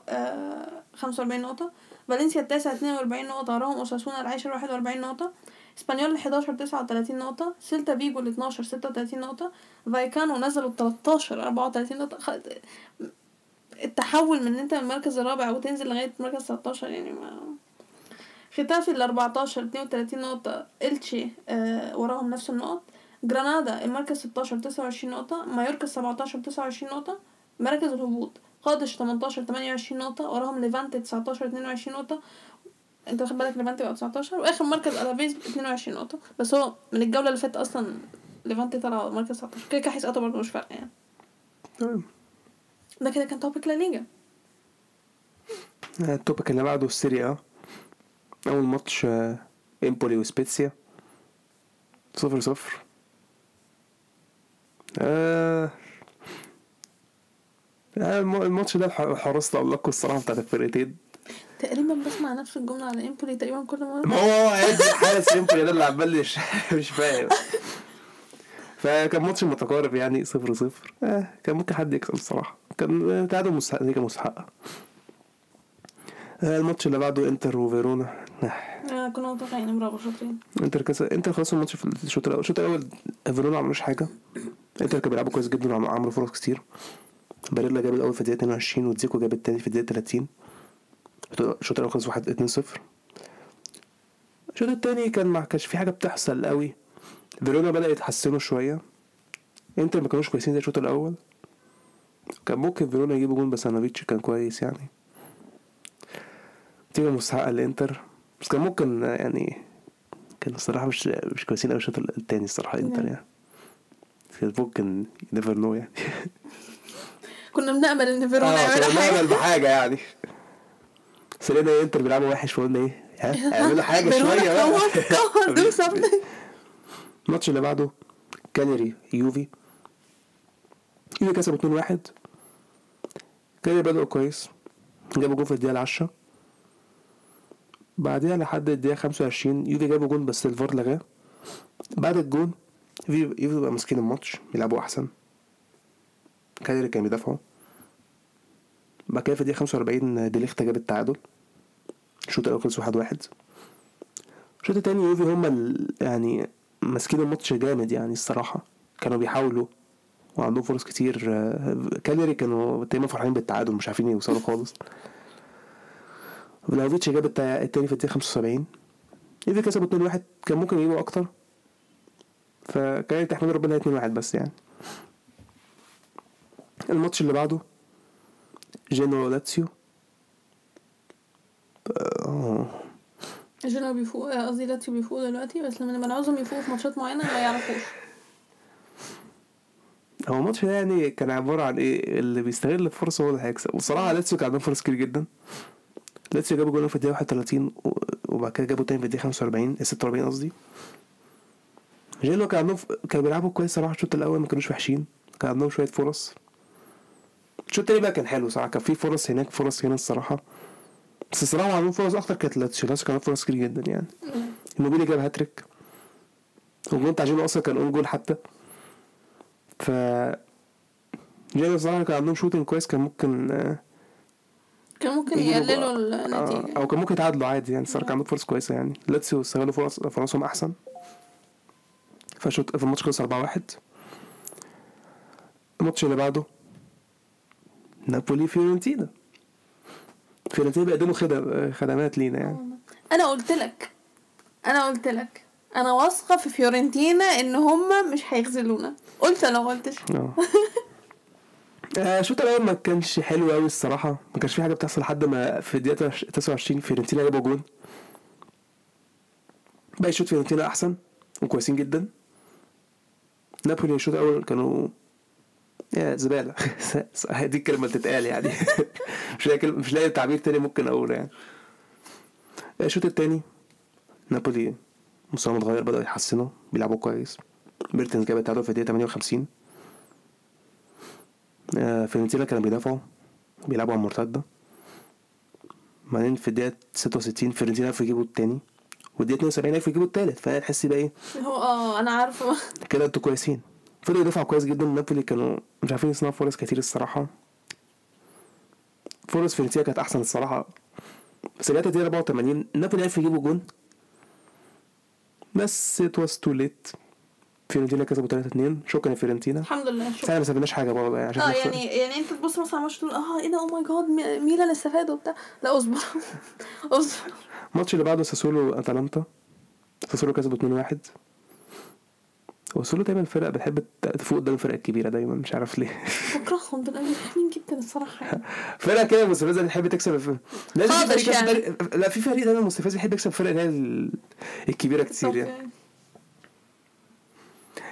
45 نقطة، فالنسيا التاسع 42 نقطة، وراهم أوساسونا العاشر 41 نقطة، اسبانيول الحداشر 39 نقطة، سيلتا فيجو ال12 36 نقطة، فايكانو نزلوا 13 34 نقطة. التحول من انت من المركز الرابع وتنزل لغاية مركز 13 يعني ما. ختافي ال14 32 نقطة، إلتشي وراهم نفس النقط، جرانادا المركز 16 29 نقطة، مايوركا 17 29 نقطة، مركز الهبوط قادش 18 28 نقطة، وراهم ليفانتي 19 22 نقطة. انت واخد بالك ليفانتي بقى 19، واخر مركز الافيز 22 نقطة، بس هو من الجولة اللي فاتت اصلا ليفانتي طلع مركز 19 كده هيسقطوا برضه مش فارقة يعني. ده كده كان توبيك لليغا. التوبيك اللي بعده السيريا اول ماتش امبولي وسبيتسيا 0-0. الماتش ده حرصت اقول لكم الصراحه بتاعت الفرقتين تقريبا، بسمع نفس الجمله على امبولي تقريبا كل مره. حارس امبولي ده اللي عمال مش فاهم. فكان ماتش متقارب يعني 0-0. كان ممكن حد يكسب الصراحه، كان تعادل مستحقه. الماتش اللي بعده انتر وفيرونا. كنا متوقعين امبارح شاطرين. انتر خلصوا الماتش في الشوط الاول فيرونا ما عملوش حاجه. انتر كانوا بيلعبوا كويس جدا وعملوا فرص كتير. باريلا جاب الاول في الدقيقه 22 وتزيكو جاب الثاني في الدقيقه 30. الشوط الاول خلص 1-2-0. الشوط الثاني كان ما كانش في حاجه بتحصل قوي. فيرونا بدأ يتحسنوا شويه، انتر ما كانوش كويسين زي الشوط الاول. كان ممكن فيرونا يجيبوا جون، بس انوفيتش كان كويس يعني. تيجي مستحقه الانتر، بس كان ممكن يعني كان الصراحه مش كويسين قوي الشوط الثاني الصراحه انتر يعني. ممكن نيفر نو يعني. كنا بنأمل ان فيرونا يعمل بحاجه يعني. سيرينا انتر بيلعبوا وحش وقلنا ايه هيعملوا حاجه شويه بقى. الماتش اللي بعده كاليري يوفي كسبوا 2-1. كاليري بدأوا كويس، جابوا جول في الدقيقه 10، بعدها لحد الدقيقه 25 يوفي جابوا جول بس الفار لغاه. بعد الجول يوفي بقى ماسكين الماتش، بيلعبوا احسن، كاليري كان بيدافعوا. بعد كده في الدقيقه 45 ديليخت جاب التعادل. الشوط الاول خلص 1-1. الشوط الثاني يوفي هم يعني ماسكين الماتش جامد يعني الصراحه، كانوا بيحاولوا وعندهم فرص كتير. كاليري كانوا تقريبا فرحانين بالتعادل، مش عارفين يوصلوا خالص. بلاويتش جاب التاني في الدقيقه 75. يوفي كسبوا 2-1، كان ممكن يجيبوا اكتر، فكان تحمد ربنا 2-1 بس يعني. الماتش اللي بعده جينو لاتسيو. جينو بيفوق، قصدي لاتسيو بيفوق دلوقتي، بس لما نعوزهم يفوقوا في ماتشات معينه ما يعرفوش. هو الماتش ده يعني كان عباره عن ايه؟ اللي بيستغل الفرصه هو اللي هيكسب. وصراحه لاتسيو كان عندهم فرص كتير جدا. لاتسيو جابوا جول في الدقيقه 31، وبعد كده جابوا تاني في الدقيقه 46 قصدي. جينو كانوا بيلعبوا كويس صراحه. الشوط الاول ما كانوش وحشين، كان عندهم شويه فرص. الشوط التاني بقى كان حلو صراحه، كان في فرص هناك فرص هنا الصراحه، بس الصراحه عملوا فرص اكتر. كانت لاتسيو كان فرص كتير جدا يعني. الموبيلي جاب هاتريك، والجول بتاع جينو اصلا كان اون جول حتى. ف جينو صراحه كان عندهم شوتنج كويس، كان ممكن يقللوا النتيجه، او كان ممكن يتعادلوا عادي يعني. صراحه كان عندهم فرص كويسه يعني. لاتسيو استغلوا فرصهم احسن. فشوط في الماتش خلص 4-1. الماتش اللي بعده نابولي فيورنتينا بيقدموا خدمات لينا يعني. انا قلت لك انا واثقه في فيورنتينا ان هم مش هيخذلونا. قلت انا قلتش. الشوط الاول ما كانش حلو قوي الصراحه، ما كانش في حاجه بتحصل لحد ما في الدقيقه 29 فيورنتينا جابوا جون. باقي شوط فيورنتينا احسن وكويسين جدا. نابولي الشوط الاول كانوا يا زباله هذه الكلمه تتقال يعني مش لاقي تعبير تاني ممكن اقوله يعني. الشوط الثاني نابولي مستوى متغير، بدأوا يحسنوا بيلعبوا كويس، بيرتنز جاب التعادل في الدقيقه 58. فيورنتينا كانوا بيدافعوا بيلعبوا على المرتده، بعدين في الدقيقه 66 فيورنتينا عرفوا يجيبوا الثاني، والدقيقه 72 عرفوا يجيبوا الثالث. فهتحسي بقى ايه هو انا عارفه كده انتوا كويسين، فضلوا يدافعوا كويس جدا. نابولي كانوا مش عارفين يصنعوا فرص كتير الصراحه، فرص فيورنتينا كانت احسن الصراحه، بس الدقيقه 84 نابولي عرفوا يجيبوا جون، بس توستوليت فيورنتينا كسبوا 3-2. شكرا فيورنتينا الحمد لله، احنا ما استفدناش حاجه برضه يعني يعني انت تبص مثلا ماتش تقول ايه ده او ماي جاد ميلان استفاد وبتاع، لا اصبر. الماتش اللي بعده ساسولو اتلانتا، ساسولو كسبوا 2-1. وساسولو دايما فرقه بتحب تفوق قدام الفرق الكبيره دايما، مش عارف ليه بكرههم دول، مين جدا الصراحه يعني. فرقه كده مستفزه بتحب تكسب، لا في فريق دايما مستفز بيحب يكسب فرق الكبيره كتير يعني.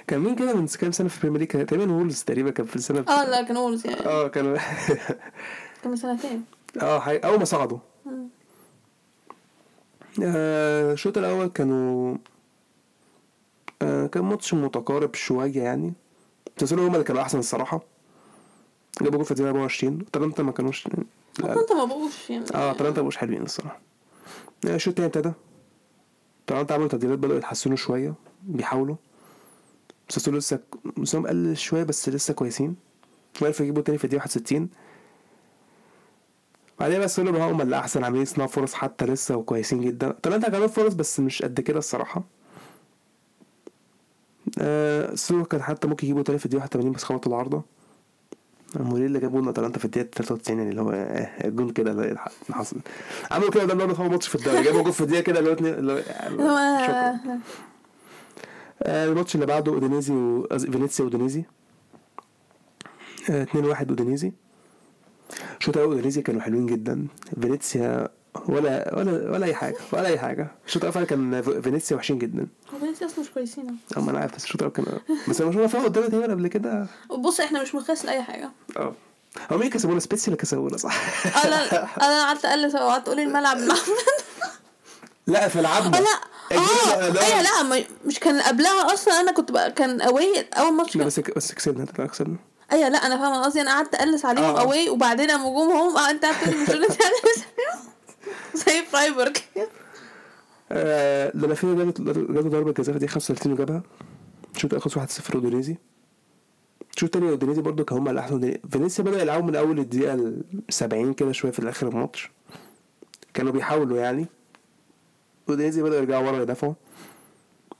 كان مين كده من كام سنه في البريمير ليج؟ تقريبا وولز، تقريبا كان في السنه لا كان وولز يعني كان كان سنتين اول ما صعدوا. الشوط الاول كانوا كان ماتش متقارب شويه يعني، بس هم اللي كانوا احسن الصراحه، جابوا جول في الدقيقه 24. طب انت ما كانوش يعني طب انت مش حلوين الصراحه. الشوط الثاني ابتدى، طب انت عملوا تبديلات بدأوا يتحسنوا شويه، بيحاولوا ساسولو لسه مستواهم قل شويه بس لسه كويسين، وعرفوا يجيبوا تاني في الدقيقه 61. بعدين بقى ساسولو هم اللي احسن، عاملين صناعه فرص حتى لسه وكويسين جدا. طب انت جابوا فرص بس مش قد كده الصراحه. ساسولو كان حتى ممكن يجيبوا تاني في الدقيقه 81 بس خبطوا العارضه، الموريل اللي جابوا لنا اتلانتا في الدقيقه 93 اللي هو الجون كده اللي حصل، عملوا كده ده النهارده في ماتش في الدوري، جابوا جول في الدقيقه كده اللي الماتش اللي بعده اودينيزي وفينيسيا. اودينيزي 2-1 اودينيزي. الشوط الاول اودينيزي كانوا حلوين جدا، فينيسيا ولا اي حاجه ولا اي حاجه. الشوط الاول كان فينيسيا وحشين جدا، فينيسيا اصلا مش كويسين انا عارف، بس الشوط الاول كان بس انا مش فاهم قدامي تاني قبل كده. بص احنا مش مخاسرين اي حاجه، هو مين كسبونا؟ سبيتسي اللي كسبونا صح. انا قعدت اقلب وقعدت اقول الملعب لا في لعبنا لا مش كان قبلها اصلا، انا كنت كان اوي اول ماتش بس كسبنا تلاقسنا لا انا فاهمه قصدي، انا قعدت اقلص عليهم اوي وبعدين هجومهم انت عارف المشكله زي فرايبورغ لما فينا جابوا ضربه جزاء دي 35 وجابها. شوط اخر 1-0 اودينيزي. شوط تاني اودينيزي برده كانوا هم الاحسن، فينيسيا بدأ يلعبوا من اول الدقيقه 70 كده شويه في الاخر الماتش، كانوا بيحاولوا يعني. اودينيزي بدأوا يرجعوا ورا يدافعوا،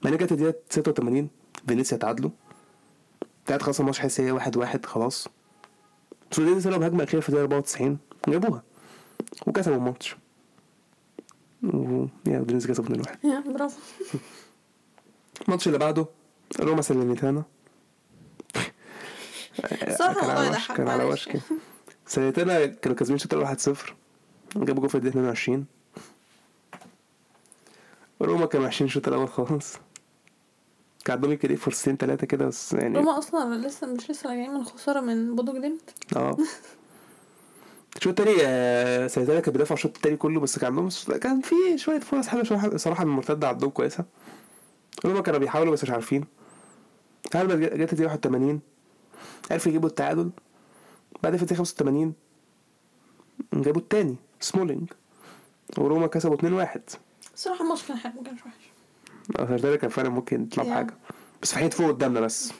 بعدين جت الدقيقة 86 فينيسيا تعادلوا، بتاعت خلاص الماتش حسية 1-1 خلاص. اودينيزي سلموا هجمة أخيرة في الدقيقة 94 جابوها وكسبوا الماتش، اودينيزي كسبوا 2-1 برافو. الماتش اللي بعده روما ساليرنيتانا، كان على وشك ساليرنيتانا كانوا كسبين الشوط الأول 1-0، جابوا جول في الدقيقة 22. روما كانوا عايشين الشوط الاول خالص، كان عندهم كده فرصتين 3 كده بس يعني. روما اصلا مش لسه راجعين من خساره من بودو جليمت الشوط التاني سيتانا كانت بتدافع الشوط التاني كله، بس كان في شويه فرص حلوه صراحه من المرتده عندهم كويسه. روما كانوا بيحاولوا بس مش عارفين، تعادل جت دي 81 عرفوا يجيبوا التعادل، بعد في 85 جابوا التاني سمولينج وروما كسبوا 2-1. صراحة الماتش كان حلو، كان وحش الرجاله، كان فعلا ممكن تطلع حاجه بس في حين فوق قدامنا، بس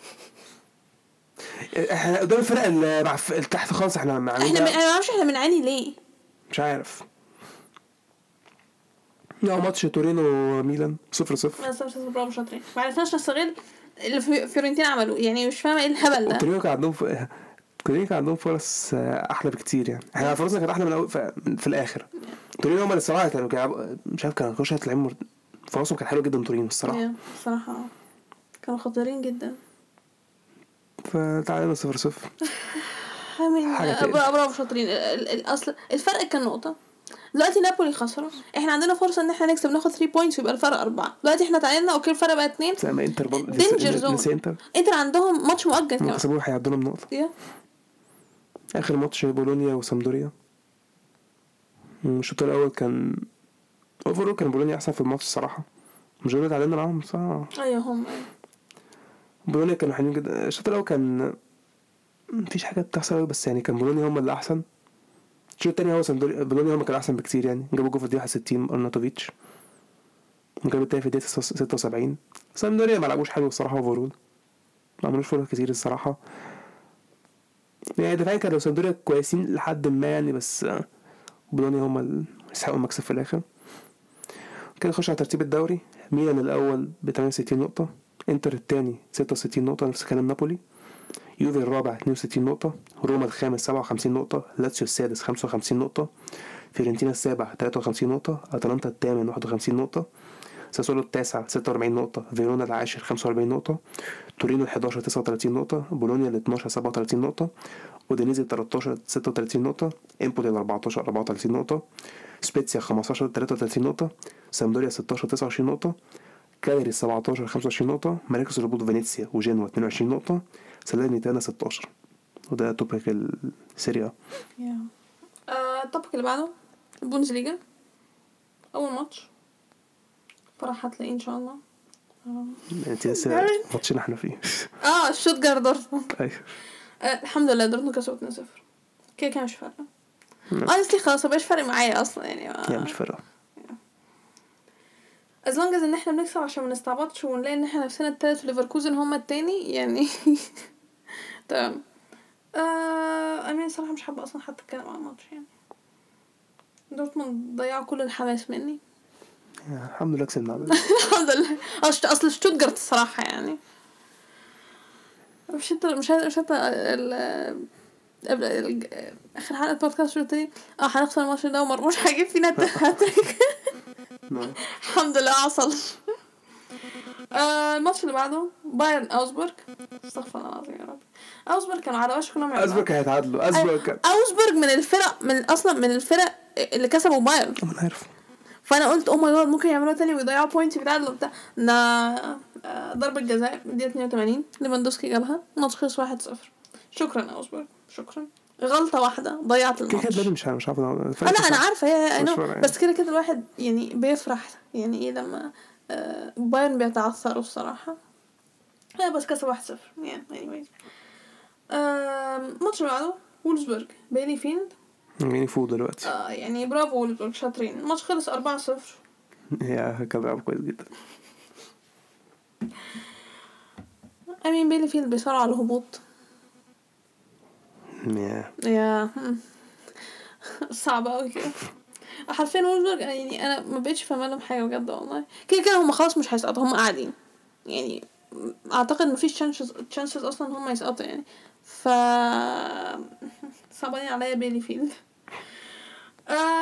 احنا قدام الفرق اللي تحت خالص احنا معانا، انا ما اعرفش احنا بنعاني ليه مش عارف. ماتش تورينو ميلان 0-0 برافو شاطرين، ما عرفناش نستغل اللي فيورنتينا عملوا يعني، مش فاهمه ايه الهبل ده. تورينو كان عندهم فرص احلى بكتير يعني، احنا فرصنا كانت احلى من الاول في الاخر. تورينو هم الصراحه كانوا مش عارف كانوا خشوا هتلاعبوا، فرصهم كانت حلوه جدا تورينو الصراحه كانوا خطيرين جدا، فتعادلوا 0-0 برافو شاطرين. الاصل الفرق كان نقطه، دلوقتي نابولي خسروا, احنا عندنا فرصه ان احنا نكسب ناخد 3 بوينتس ويبقى الفرق 4. دلوقتي احنا تعادلنا اوكي الفرق بقى 2. زي ما انتر برضه انتر عندهم ماتش مؤجل كمان كسبوه هيعدوا لهم نقطه. اخر ماتش بولونيا وسامدوريا الشوط الاول كان اوفرول, كان بولونيا احسن في الماتش الصراحه, مش غلط علينا معاهم صراحه. ايوه هم بولونيا كانوا حلوين جدا. الشوط الاول كان مفيش حاجه بتحصل, بس يعني كان بولونيا هم اللي احسن. الشوط الثاني هو سامدوريا بولونيا هم كان احسن بكتير, يعني جابوا جول في الدقيقه 60 أرناتوفيتش, جابوا الثاني في الدقيقه 76. سامدوريا ما لعبوش حلو الصراحه, اوفرول ما عملوش فرص كتير الصراحه. يعني دفاعيا كانوا سامدوريا كويسين لحد ما يعني, بس بولونيا هم اللي يسحقوا المكسب في الاخر. كده نخش على ترتيب الدوري. ميلان الاول ب 68 نقطه, انتر الثاني 66 نقطه نفس كلام نابولي, يوفي الرابع 62 نقطه, روما الخامس 57 نقطه, لاتسيو السادس 55 نقطه, فيورنتينا السابع 53 نقطه, اتلانتا الثامن 51 نقطه, ساسولو التاسع 46 نقطه, فيرونا العاشر 45 نقطه, تورينو ال11 39 نقطه, بولونيا ال12 37 نقطه, اودينيزي ال13 36 نقطه, امبولي ال14 34 نقطه, سبيتسيا 15 33 نقطه, سامدوريا 16 29 نقطه, كاليري 17 25 نقطه, مراكز الهبوط فينيسيا وجنوا 22 نقطه, ساليرنيتانا 16. وده توبيك السيريا. التوبيك اللي بعده البوندسليغا. اول ماتش فرح هتلاقيه ان شاء الله. انت لسه ماتشنا احنا فيه شوتجارد دورتموند. ايوه الحمد لله دورتموند كسبت 2-0 كده, كان مش فارقه اصلي خلاص, مش فارق معايا اصلا يعني مش فارقه as long as ان احنا بنكسب عشان ما نستعبطش ونلاقي ان احنا نفسنا الثالث وليفركوزن هما الثاني يعني. تمام. امين صراحه مش حابه اصلا حتى اتكلم عن الماتش, يعني دورتموند ضيعوا كل الحماس مني. الحمد لله كسبنا. الحمد لله. اصل شتوتجارت الصراحه يعني مش انت اخر حلقه بودكاست شوتي هنخسر الماتش ده ومرموش هيجيب فينا الهاتريك. الحمد لله عصل. الماتش اللي بعده بايرن اوزبورغ. استغفر الله العظيم يا رب. اوزبورغ كانوا على وشك انهم يعملوا, اوزبورغ هيتعادلوا. اوزبورغ من الفرق من الفرق اللي كسبوا بايرن, انا عارف, فانا قلت او ماي جاد ممكن يعملوا تاني ويضيعوا بوينت يتعادلوا بتاع ضربه جزاء دي 82 ليفاندوفسكي جابها, الماتش خلص 1-0. شكرا اوزبورغ, شكرا. غلطه واحده ضيعت الماتش كده. مش عارف انا عارفه يعني. بس كده الواحد يعني بيفرح يعني ايه لما بايرن بيتعثروا الصراحه. بس كسب 1-0 يعني. ماتش بعده وولفسبرج بيلي فيلد يعني فوق دلوقتي. يعني برافو وولفسبرج شاطرين. الماتش خلص 4-0. يا كده كويس جدا. امين بيلي فيلد بيصارع على الهبوط. يا صعبه قوي كده حرفيا. وولفسبرج يعني انا ما بقتش فاهمه لهم حاجه بجد والله. كده هم خلاص مش هيسقطوا, هم قاعدين يعني اعتقد ما فيش تشانسز اصلا هم يسقطوا يعني. ف صعبانين عليا بيلي فيلد.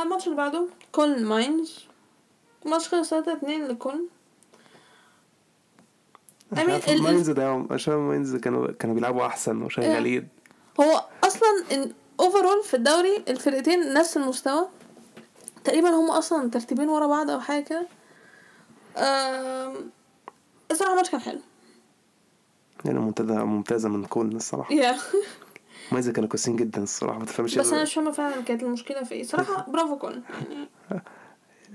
الماتش اللي بعده كولن ماينز. ماتش خلص 3-2 لكولن. ماينز ده عشان ماينز كانوا بيلعبوا احسن وشغالين. هو اصلا ان اوفرول في الدوري الفرقتين نفس المستوى تقريبا, هم اصلا ترتيبين ورا بعض او حاجه كده. الصراحه الماتش كان حلو يعني, ممتازه من كل الصراحه. مايزه كانوا كويسين جدا الصراحه, ما تفهمش بس انا مش فاهمه فعلا كانت المشكله في ايه صراحه. برافو كل يعني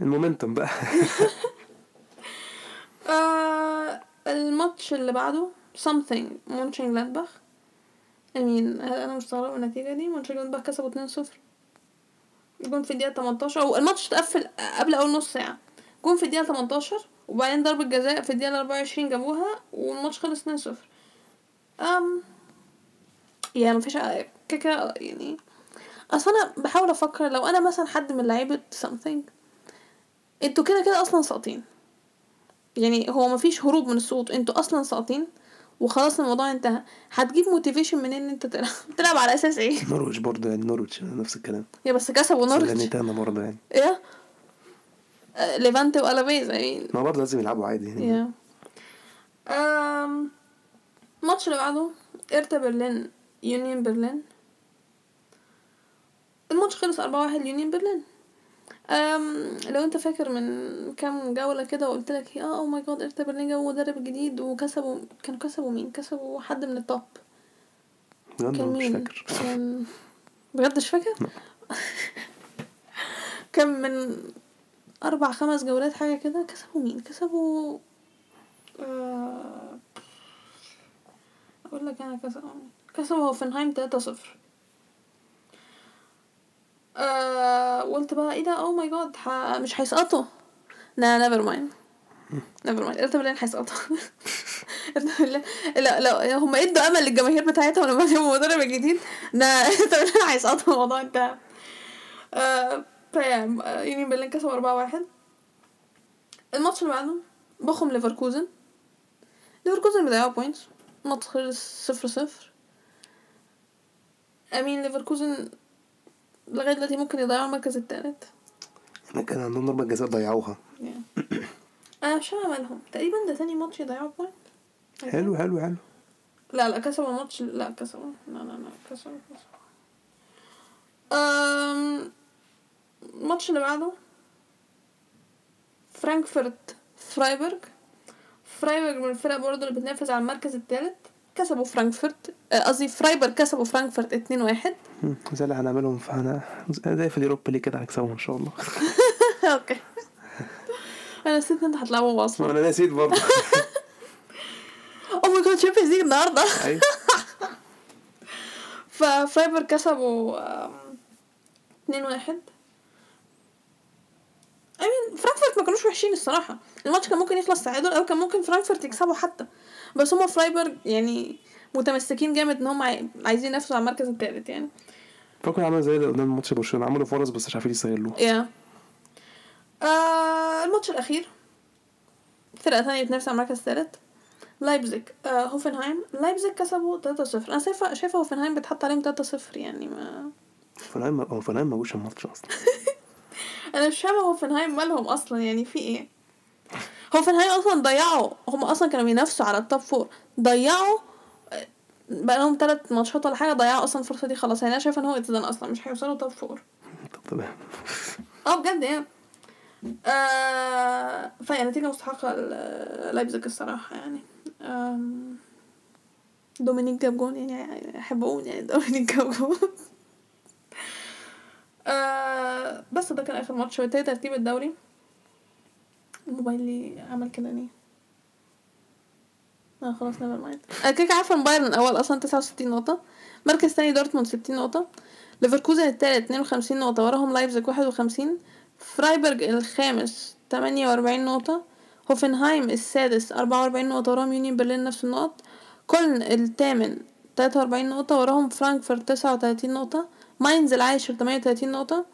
المومنتوم بقى. الماتش اللي بعده something مونشنجلادباخ. انا مستغربه من النتيجه دي. مونشنجلادباخ كسبوا 2-0. جون في الدقيقه 18 والماتش اتقفل قبل اول نص ساعه. جون في الدقيقه 18 وبعدين ضربه جزاء في الدقيقه 24 جابوها والماتش خلص 2-0. يعني مفيش كده يعني. اصل انا بحاول افكر لو انا مثلا حد من لعيبه something, انتوا كده اصلا ساقطين يعني. هو مفيش هروب من السقوط, انتوا اصلا ساقطين وخلاص الموضوع انتهى. هتجيب موتيفيشن منين ان انت تلعب على اساس ايه؟ نورويتش برضه يعني, نورويتش نفس الكلام يا بس كسبوا نورويتش. لانيتانا برضه يعني ايه ليفانتي والافيز يعني ما برضه لازم يلعبوا عادي يعني. الماتش اللي بعده ارتا برلين يونيون برلين. الماتش خلص 4-1 يونيون برلين. لو انت فاكر من كام جولة كده وقلت لك اوه ماي جاد ارتبرني جو مدرب جديد وكسبوا، كانوا كسبوا مين؟ كسبوا حد من التوب، كان مش فاكر، كان بجد مش فاكر كان من 4-5 جولات حاجة كده. كسبوا مين؟ كسبوا اقول لك انا كسبوا هوفنهايم 3-0. قلت بقى ايه ده، او ماي جاد مش هيسقطوا، لا نيفر مايند ارتبرلين هيسقطوا لا هم ادوا امل للجماهير بتاعتهم لما جابوا المدرب الجديد ده، ارتبرلين هيسقطوا الموضوع ده. طيب يونين برلين كسبوا 4-1. الماتش اللي بعده بخم ليفركوزن بضيعوا بوينتس، الماتش خلص 0-0. امين ليفركوزن لغاية دلوقتي ممكن يضيعوا المركز الثالث، انا كان عندهم 4 جزاء ضيعوها. انا مش فاهمه مالهم، تقريبا ده ثاني ماتش يضيعوا بوينت. حلو لا كسبوا الماتش، لا كسبوا. الماتش اللي بعده فرانكفورت فرايبورغ من الفرق برضه اللي بتنافس على المركز الثالث. كسبوا فرانكفورت، قصدي فرايبورغ كسبوا فرانكفورت 2-1. زي اللي هنعملهم فانا زي في اليوروبا ليج كده هنكسبهم ان شاء الله. اوكي انا نسيت انت هتلعبوا اصلا، انا نسيت برضه. او ماي جاد تشامبيونز ليج النهارده. ففرايبورغ كسبوا 2-1. فرانكفورت ما كانوش وحشين الصراحه، الماتش كان ممكن يخلص تعادل او كان ممكن فرانكفورت يكسبوا حتى، بس هم فرايبورغ يعني متمسكين جامد ان هم عايزين ينافسوا على المركز الثالث. يعني فاكر عملوا زي ده قدام ماتش برشلونه، عملوا فرص بس مش عارفين يستغلوها. الماتش الاخير فرقه ثانيه بتنافس على المركز الثالث، لايبزيج هوفنهايم. لايبزيج كسبوا 3-0. انا شايفه هوفنهايم بتحط عليهم 3-0، يعني ما هوفنهايم ما جوش الماتش اصلا. انا مش فاهمه هوفنهايم مالهم اصلا، يعني في ايه؟ هوفنهايم اصلا ضيعوا، هم اصلا كانوا بينافسوا على التوب 4، ضيعوا بقى لهم 3 ماتشات ولا حاجه، ضيعوا اصلا الفرصه دي خلاص. يعني انا شايفه ان هو اتزن اصلا مش هيوصلوا توب 4. تمام بجد يعني فالنتيجه مستحقه لايبزيج الصراحه. يعني دومينيك جاب جون، يعني احبون يعني دومينيك جاب جون. بس ده كان اخر ماتش. وابتدى ترتيب الدوري، موبايلي عمل كده ليه؟ خلاص نيفر مايند. كيك عارفه بايرن اول اصلا 69 نقطه، مركز ثاني دورتموند 60 نقطه، ليفركوزن الثالث 52 نقطه، وراهم لايبزيج 51، فرايبورغ الخامس 48 نقطه، هوفنهايم السادس 44 نقطه، وراهم يونين برلين نفس النقط، كولن الثامن 43 نقطه، وراهم فرانكفورت 39 نقطه، ماينز العاشر 38 نقطة،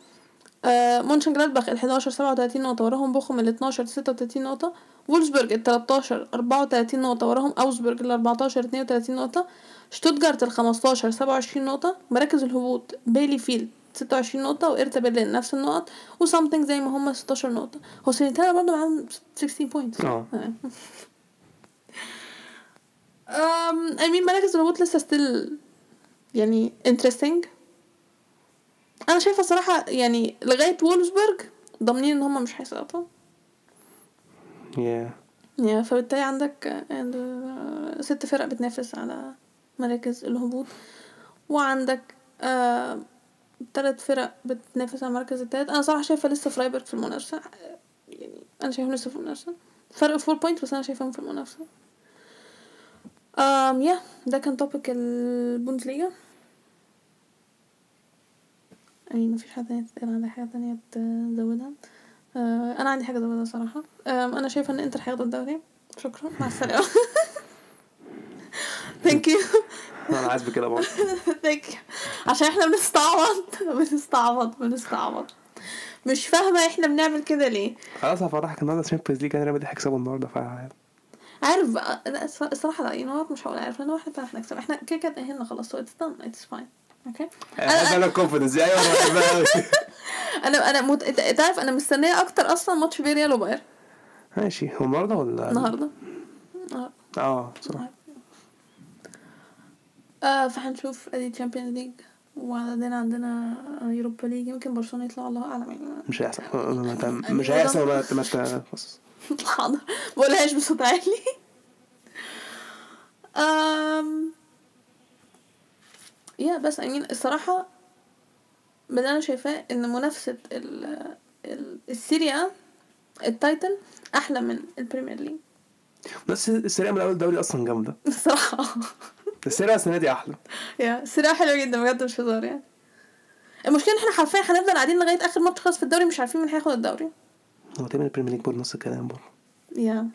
مونشن جلادباخ ال11 37 نقطة، وراهم بوخم ال12 36 نقطة، وولفسبورغ ال13 34 نقطة، وراهم اوزبورغ ال14 32 نقطة، شتوتجارت ال15 27 نقطة. مراكز الهبوط بيلي فيلد 26 نقطة، وإرتا برلين نفس النقط، وسامثينج زي ما هم 16 نقطة، هوسينتانا برضو معاهم 16 بوينت. امين مراكز الهبوط لسه ستيل يعني انترستينج. انا شايفه صراحه يعني لغايه وولفسبورغ ضامنين ان هم مش هيسقطوا، فبالتالي عندك 6 فرق بتنافس على مراكز الهبوط، وعندك 3 فرق بتنافس على مركز الثالث. انا صراحه شايفه لسه فرايبورغ في المنافسه، يعني انا شايفهم لسه في المنافسه، فرق 4 بوينت بس انا شايفهم في المنافسه. ده كان توبيك البوندسليغا. يعني مفيش حاجة تانية تتقال، عندي حاجة تانية تزودها؟ أنا عندي حاجة تزودها صراحة. أنا شايفة أن إنتر هياخد الدوري. شكرا، مع السلامة. Thank you. أنا عايز بكده برضه. Thank you. عشان إحنا بنستعبط. مش فاهمة إحنا بنعمل كده ليه؟ خلاص هفرحك النهاردة تشامبيونز ليج، أنا ريال هيكسبوا النهاردة فعلا. عارف الصراحة لا، ينور مش هقول عارف، لأنه إحنا فعلا هنكسب، إحنا كده هنا خلاص، it's fine. اوكي انا كونفيدنس. انا تعرف انا مستنيه اكتر اصلا ماتش بين ريال وبايرن. ماشي، هو النهارده ولا النهارده؟ صراحه فهنشوف ادي تشامبيونز ليج وبعدين عندنا يوروبا ليج، يمكن برشلونه يطلع الله اعلم يعني. مش هيحصل مش هيحصل ولا بص حاضر بقولهاش بصوت عالي. يا بس يعني الصراحه بدل انا شايفاه ان منافسه السيريا التايتل احلى من البريمير ليج، بس السيريا من اول دوري اصلا جامده الصراحه. السيريا السنه دي احلى، يا السيريا حلوه جدا بجد مش هزار يعني. المشكله ان احنا حرفيا هنفضل قاعدين لغايه اخر ماتش خالص في الدوري مش عارفين مين هياخد الدوري. هو تقريبا البريمير ليج برضه نص الكلام برضه يا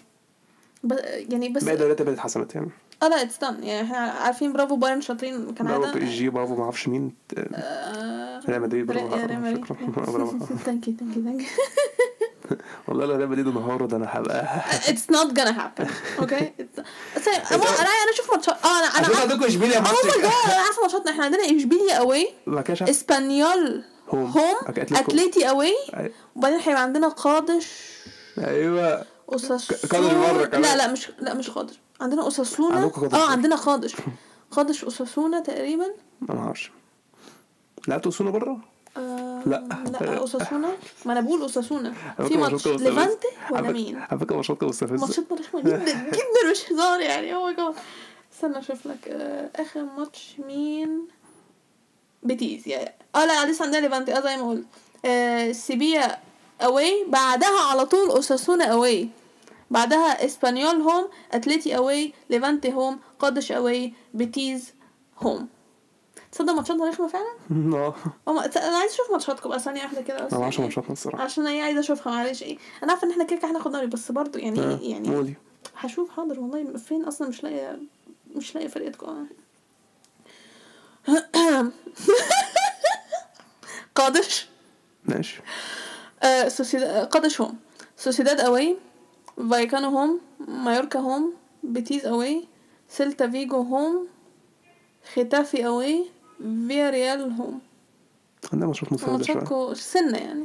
يعني، بس باقي الدوريات بقت اتحسمت يعني. لا استنى يعني احنا عارفين برافو بايرن شاطرين كندا، برافو بي جي، برافو ما اعرفش مين، ريال مدريد، برافو برافو ثانك يو ثانك يو ثانك يو. والله لا ريال مدريد النهارده انا هبقى اتس نوت جونا هابن اوكي. انا اشوف ماتش انا عندكم اشبيليا يا ماتش، انا عارفه ماتشاتنا احنا عندنا اشبيليا اواي، اسبانيول هوم، اتليتي اواي، وبعدين هيبقى عندنا قادش. ايوه أساسونا، لا مش قادر، عندنا أساسونا، عندنا قادش أساسونا تقريبا ما اعرفش. لا أساسونا بره لا أساسونا، ما انا بقول أساسونا في ماتش ليفانتي ولا مين على فكره ماتشات مستفزه، ماتشات رخمه جدا جدا مش هزار يعني. هو جوه استنى اشوف لك اخر ماتش مين بيتيز يعني. لا لسه عندنا ليفانتي زي ما قلت، سيبيا أوي، بعدها على طول أساسونا أوي، بعدها إسبانيول هوم، أتليتي أوي، ليفانتي هوم، قادش أوي، بيتيز هوم. تصدق ماتشاتنا رخمة فعلا؟ أنا عايز أشوف ماتشاتكم بس أنا أحلى كده. أنا عايز ماتشاتنا الصراحة. عشان أنا عايز أشوفها معلش إيه. أنا عارفة إن إحنا كده هناخد دوري بس برضو يعني يعني. مولي. هشوف حاضر والله فين أصلا مش لاقي فرقتكم. قادش. ماشي. قادش هوم، سوسيداد أوي، فايكانو هوم، مايوركا هوم، بيتيز أوي، سيلتا فيجو هوم، ختافي أوي، فياريال هوم. عندنا ماتشات مفاجئة شوية ماتشاتكو سنة يعني،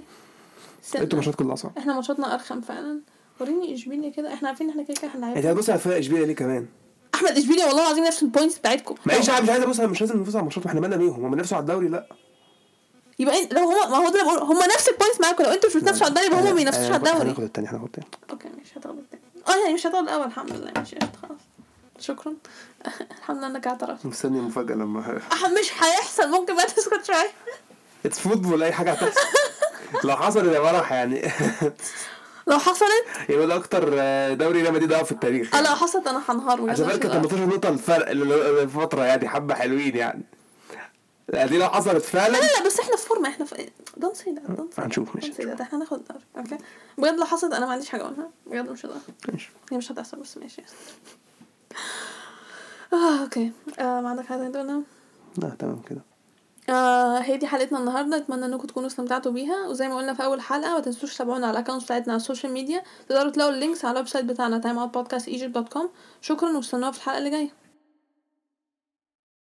انتوا ماتشاتكم الأصعب، احنا ماتشاتنا أرخم فعلا. وريني إشبيليا كده، احنا عارفين احنا كده هنلعب. انت هتبص على فرق إشبيليا ليه كمان أحمد؟ إشبيليا والله العظيم نفس البوينتس بتاعتكم، مش عايز أبص، مش لازم نفوز على ماتشاتهم، احنا مالنا بيهم، هم نفسوا على الدوري. لأ يبقى لو هما ده بقول هما نفس البوينتس معاكم، لو انتوا مش بتنافسوا على الدوري هما بينافسوا على الدوري. هناخد الثاني، هناخد الثاني اوكي مش هتاخد الثاني يعني مش هتاخد الاول الحمد لله، مش خلاص شكرا الحمد لله انك اعترفت. مستني مفاجاه لما مش هيحصل، ممكن بقى تسكت شويه، اتس فوتبول اي حاجه هتحصل. لو حصلت يا فرح يعني، لو حصلت يبقى ده اكتر دوري ريال مدريد ضاع في التاريخ. لو حصلت انا هنهار ويا زمانك 18 نقطه الفرق الفتره يعني، حبه حلوين يعني. دي لو حصلت فعلا لا بس احنا في فورمه، احنا في دونت سي هنشوف مش ده احنا هناخد الدوري اوكي بجد. لو حصلت انا ما عنديش حاجه اقولها بجد، مش هتحصل هي مش هتحصل بس ماشي اوكي. ما عندك حاجه تقولها؟ لا تمام كده. هي دي حلقتنا النهارده، اتمنى انكم تكونوا استمتعتوا بيها، وزي ما قلنا في اول حلقه ما تنسوش تتابعونا على الاكونت بتاعتنا على السوشيال ميديا، تقدروا تلاقوا اللينكس على الويب سايت بتاعنا timeoutpodcastegypt.com. شكرا واستنونا في الحلقه اللي جايه.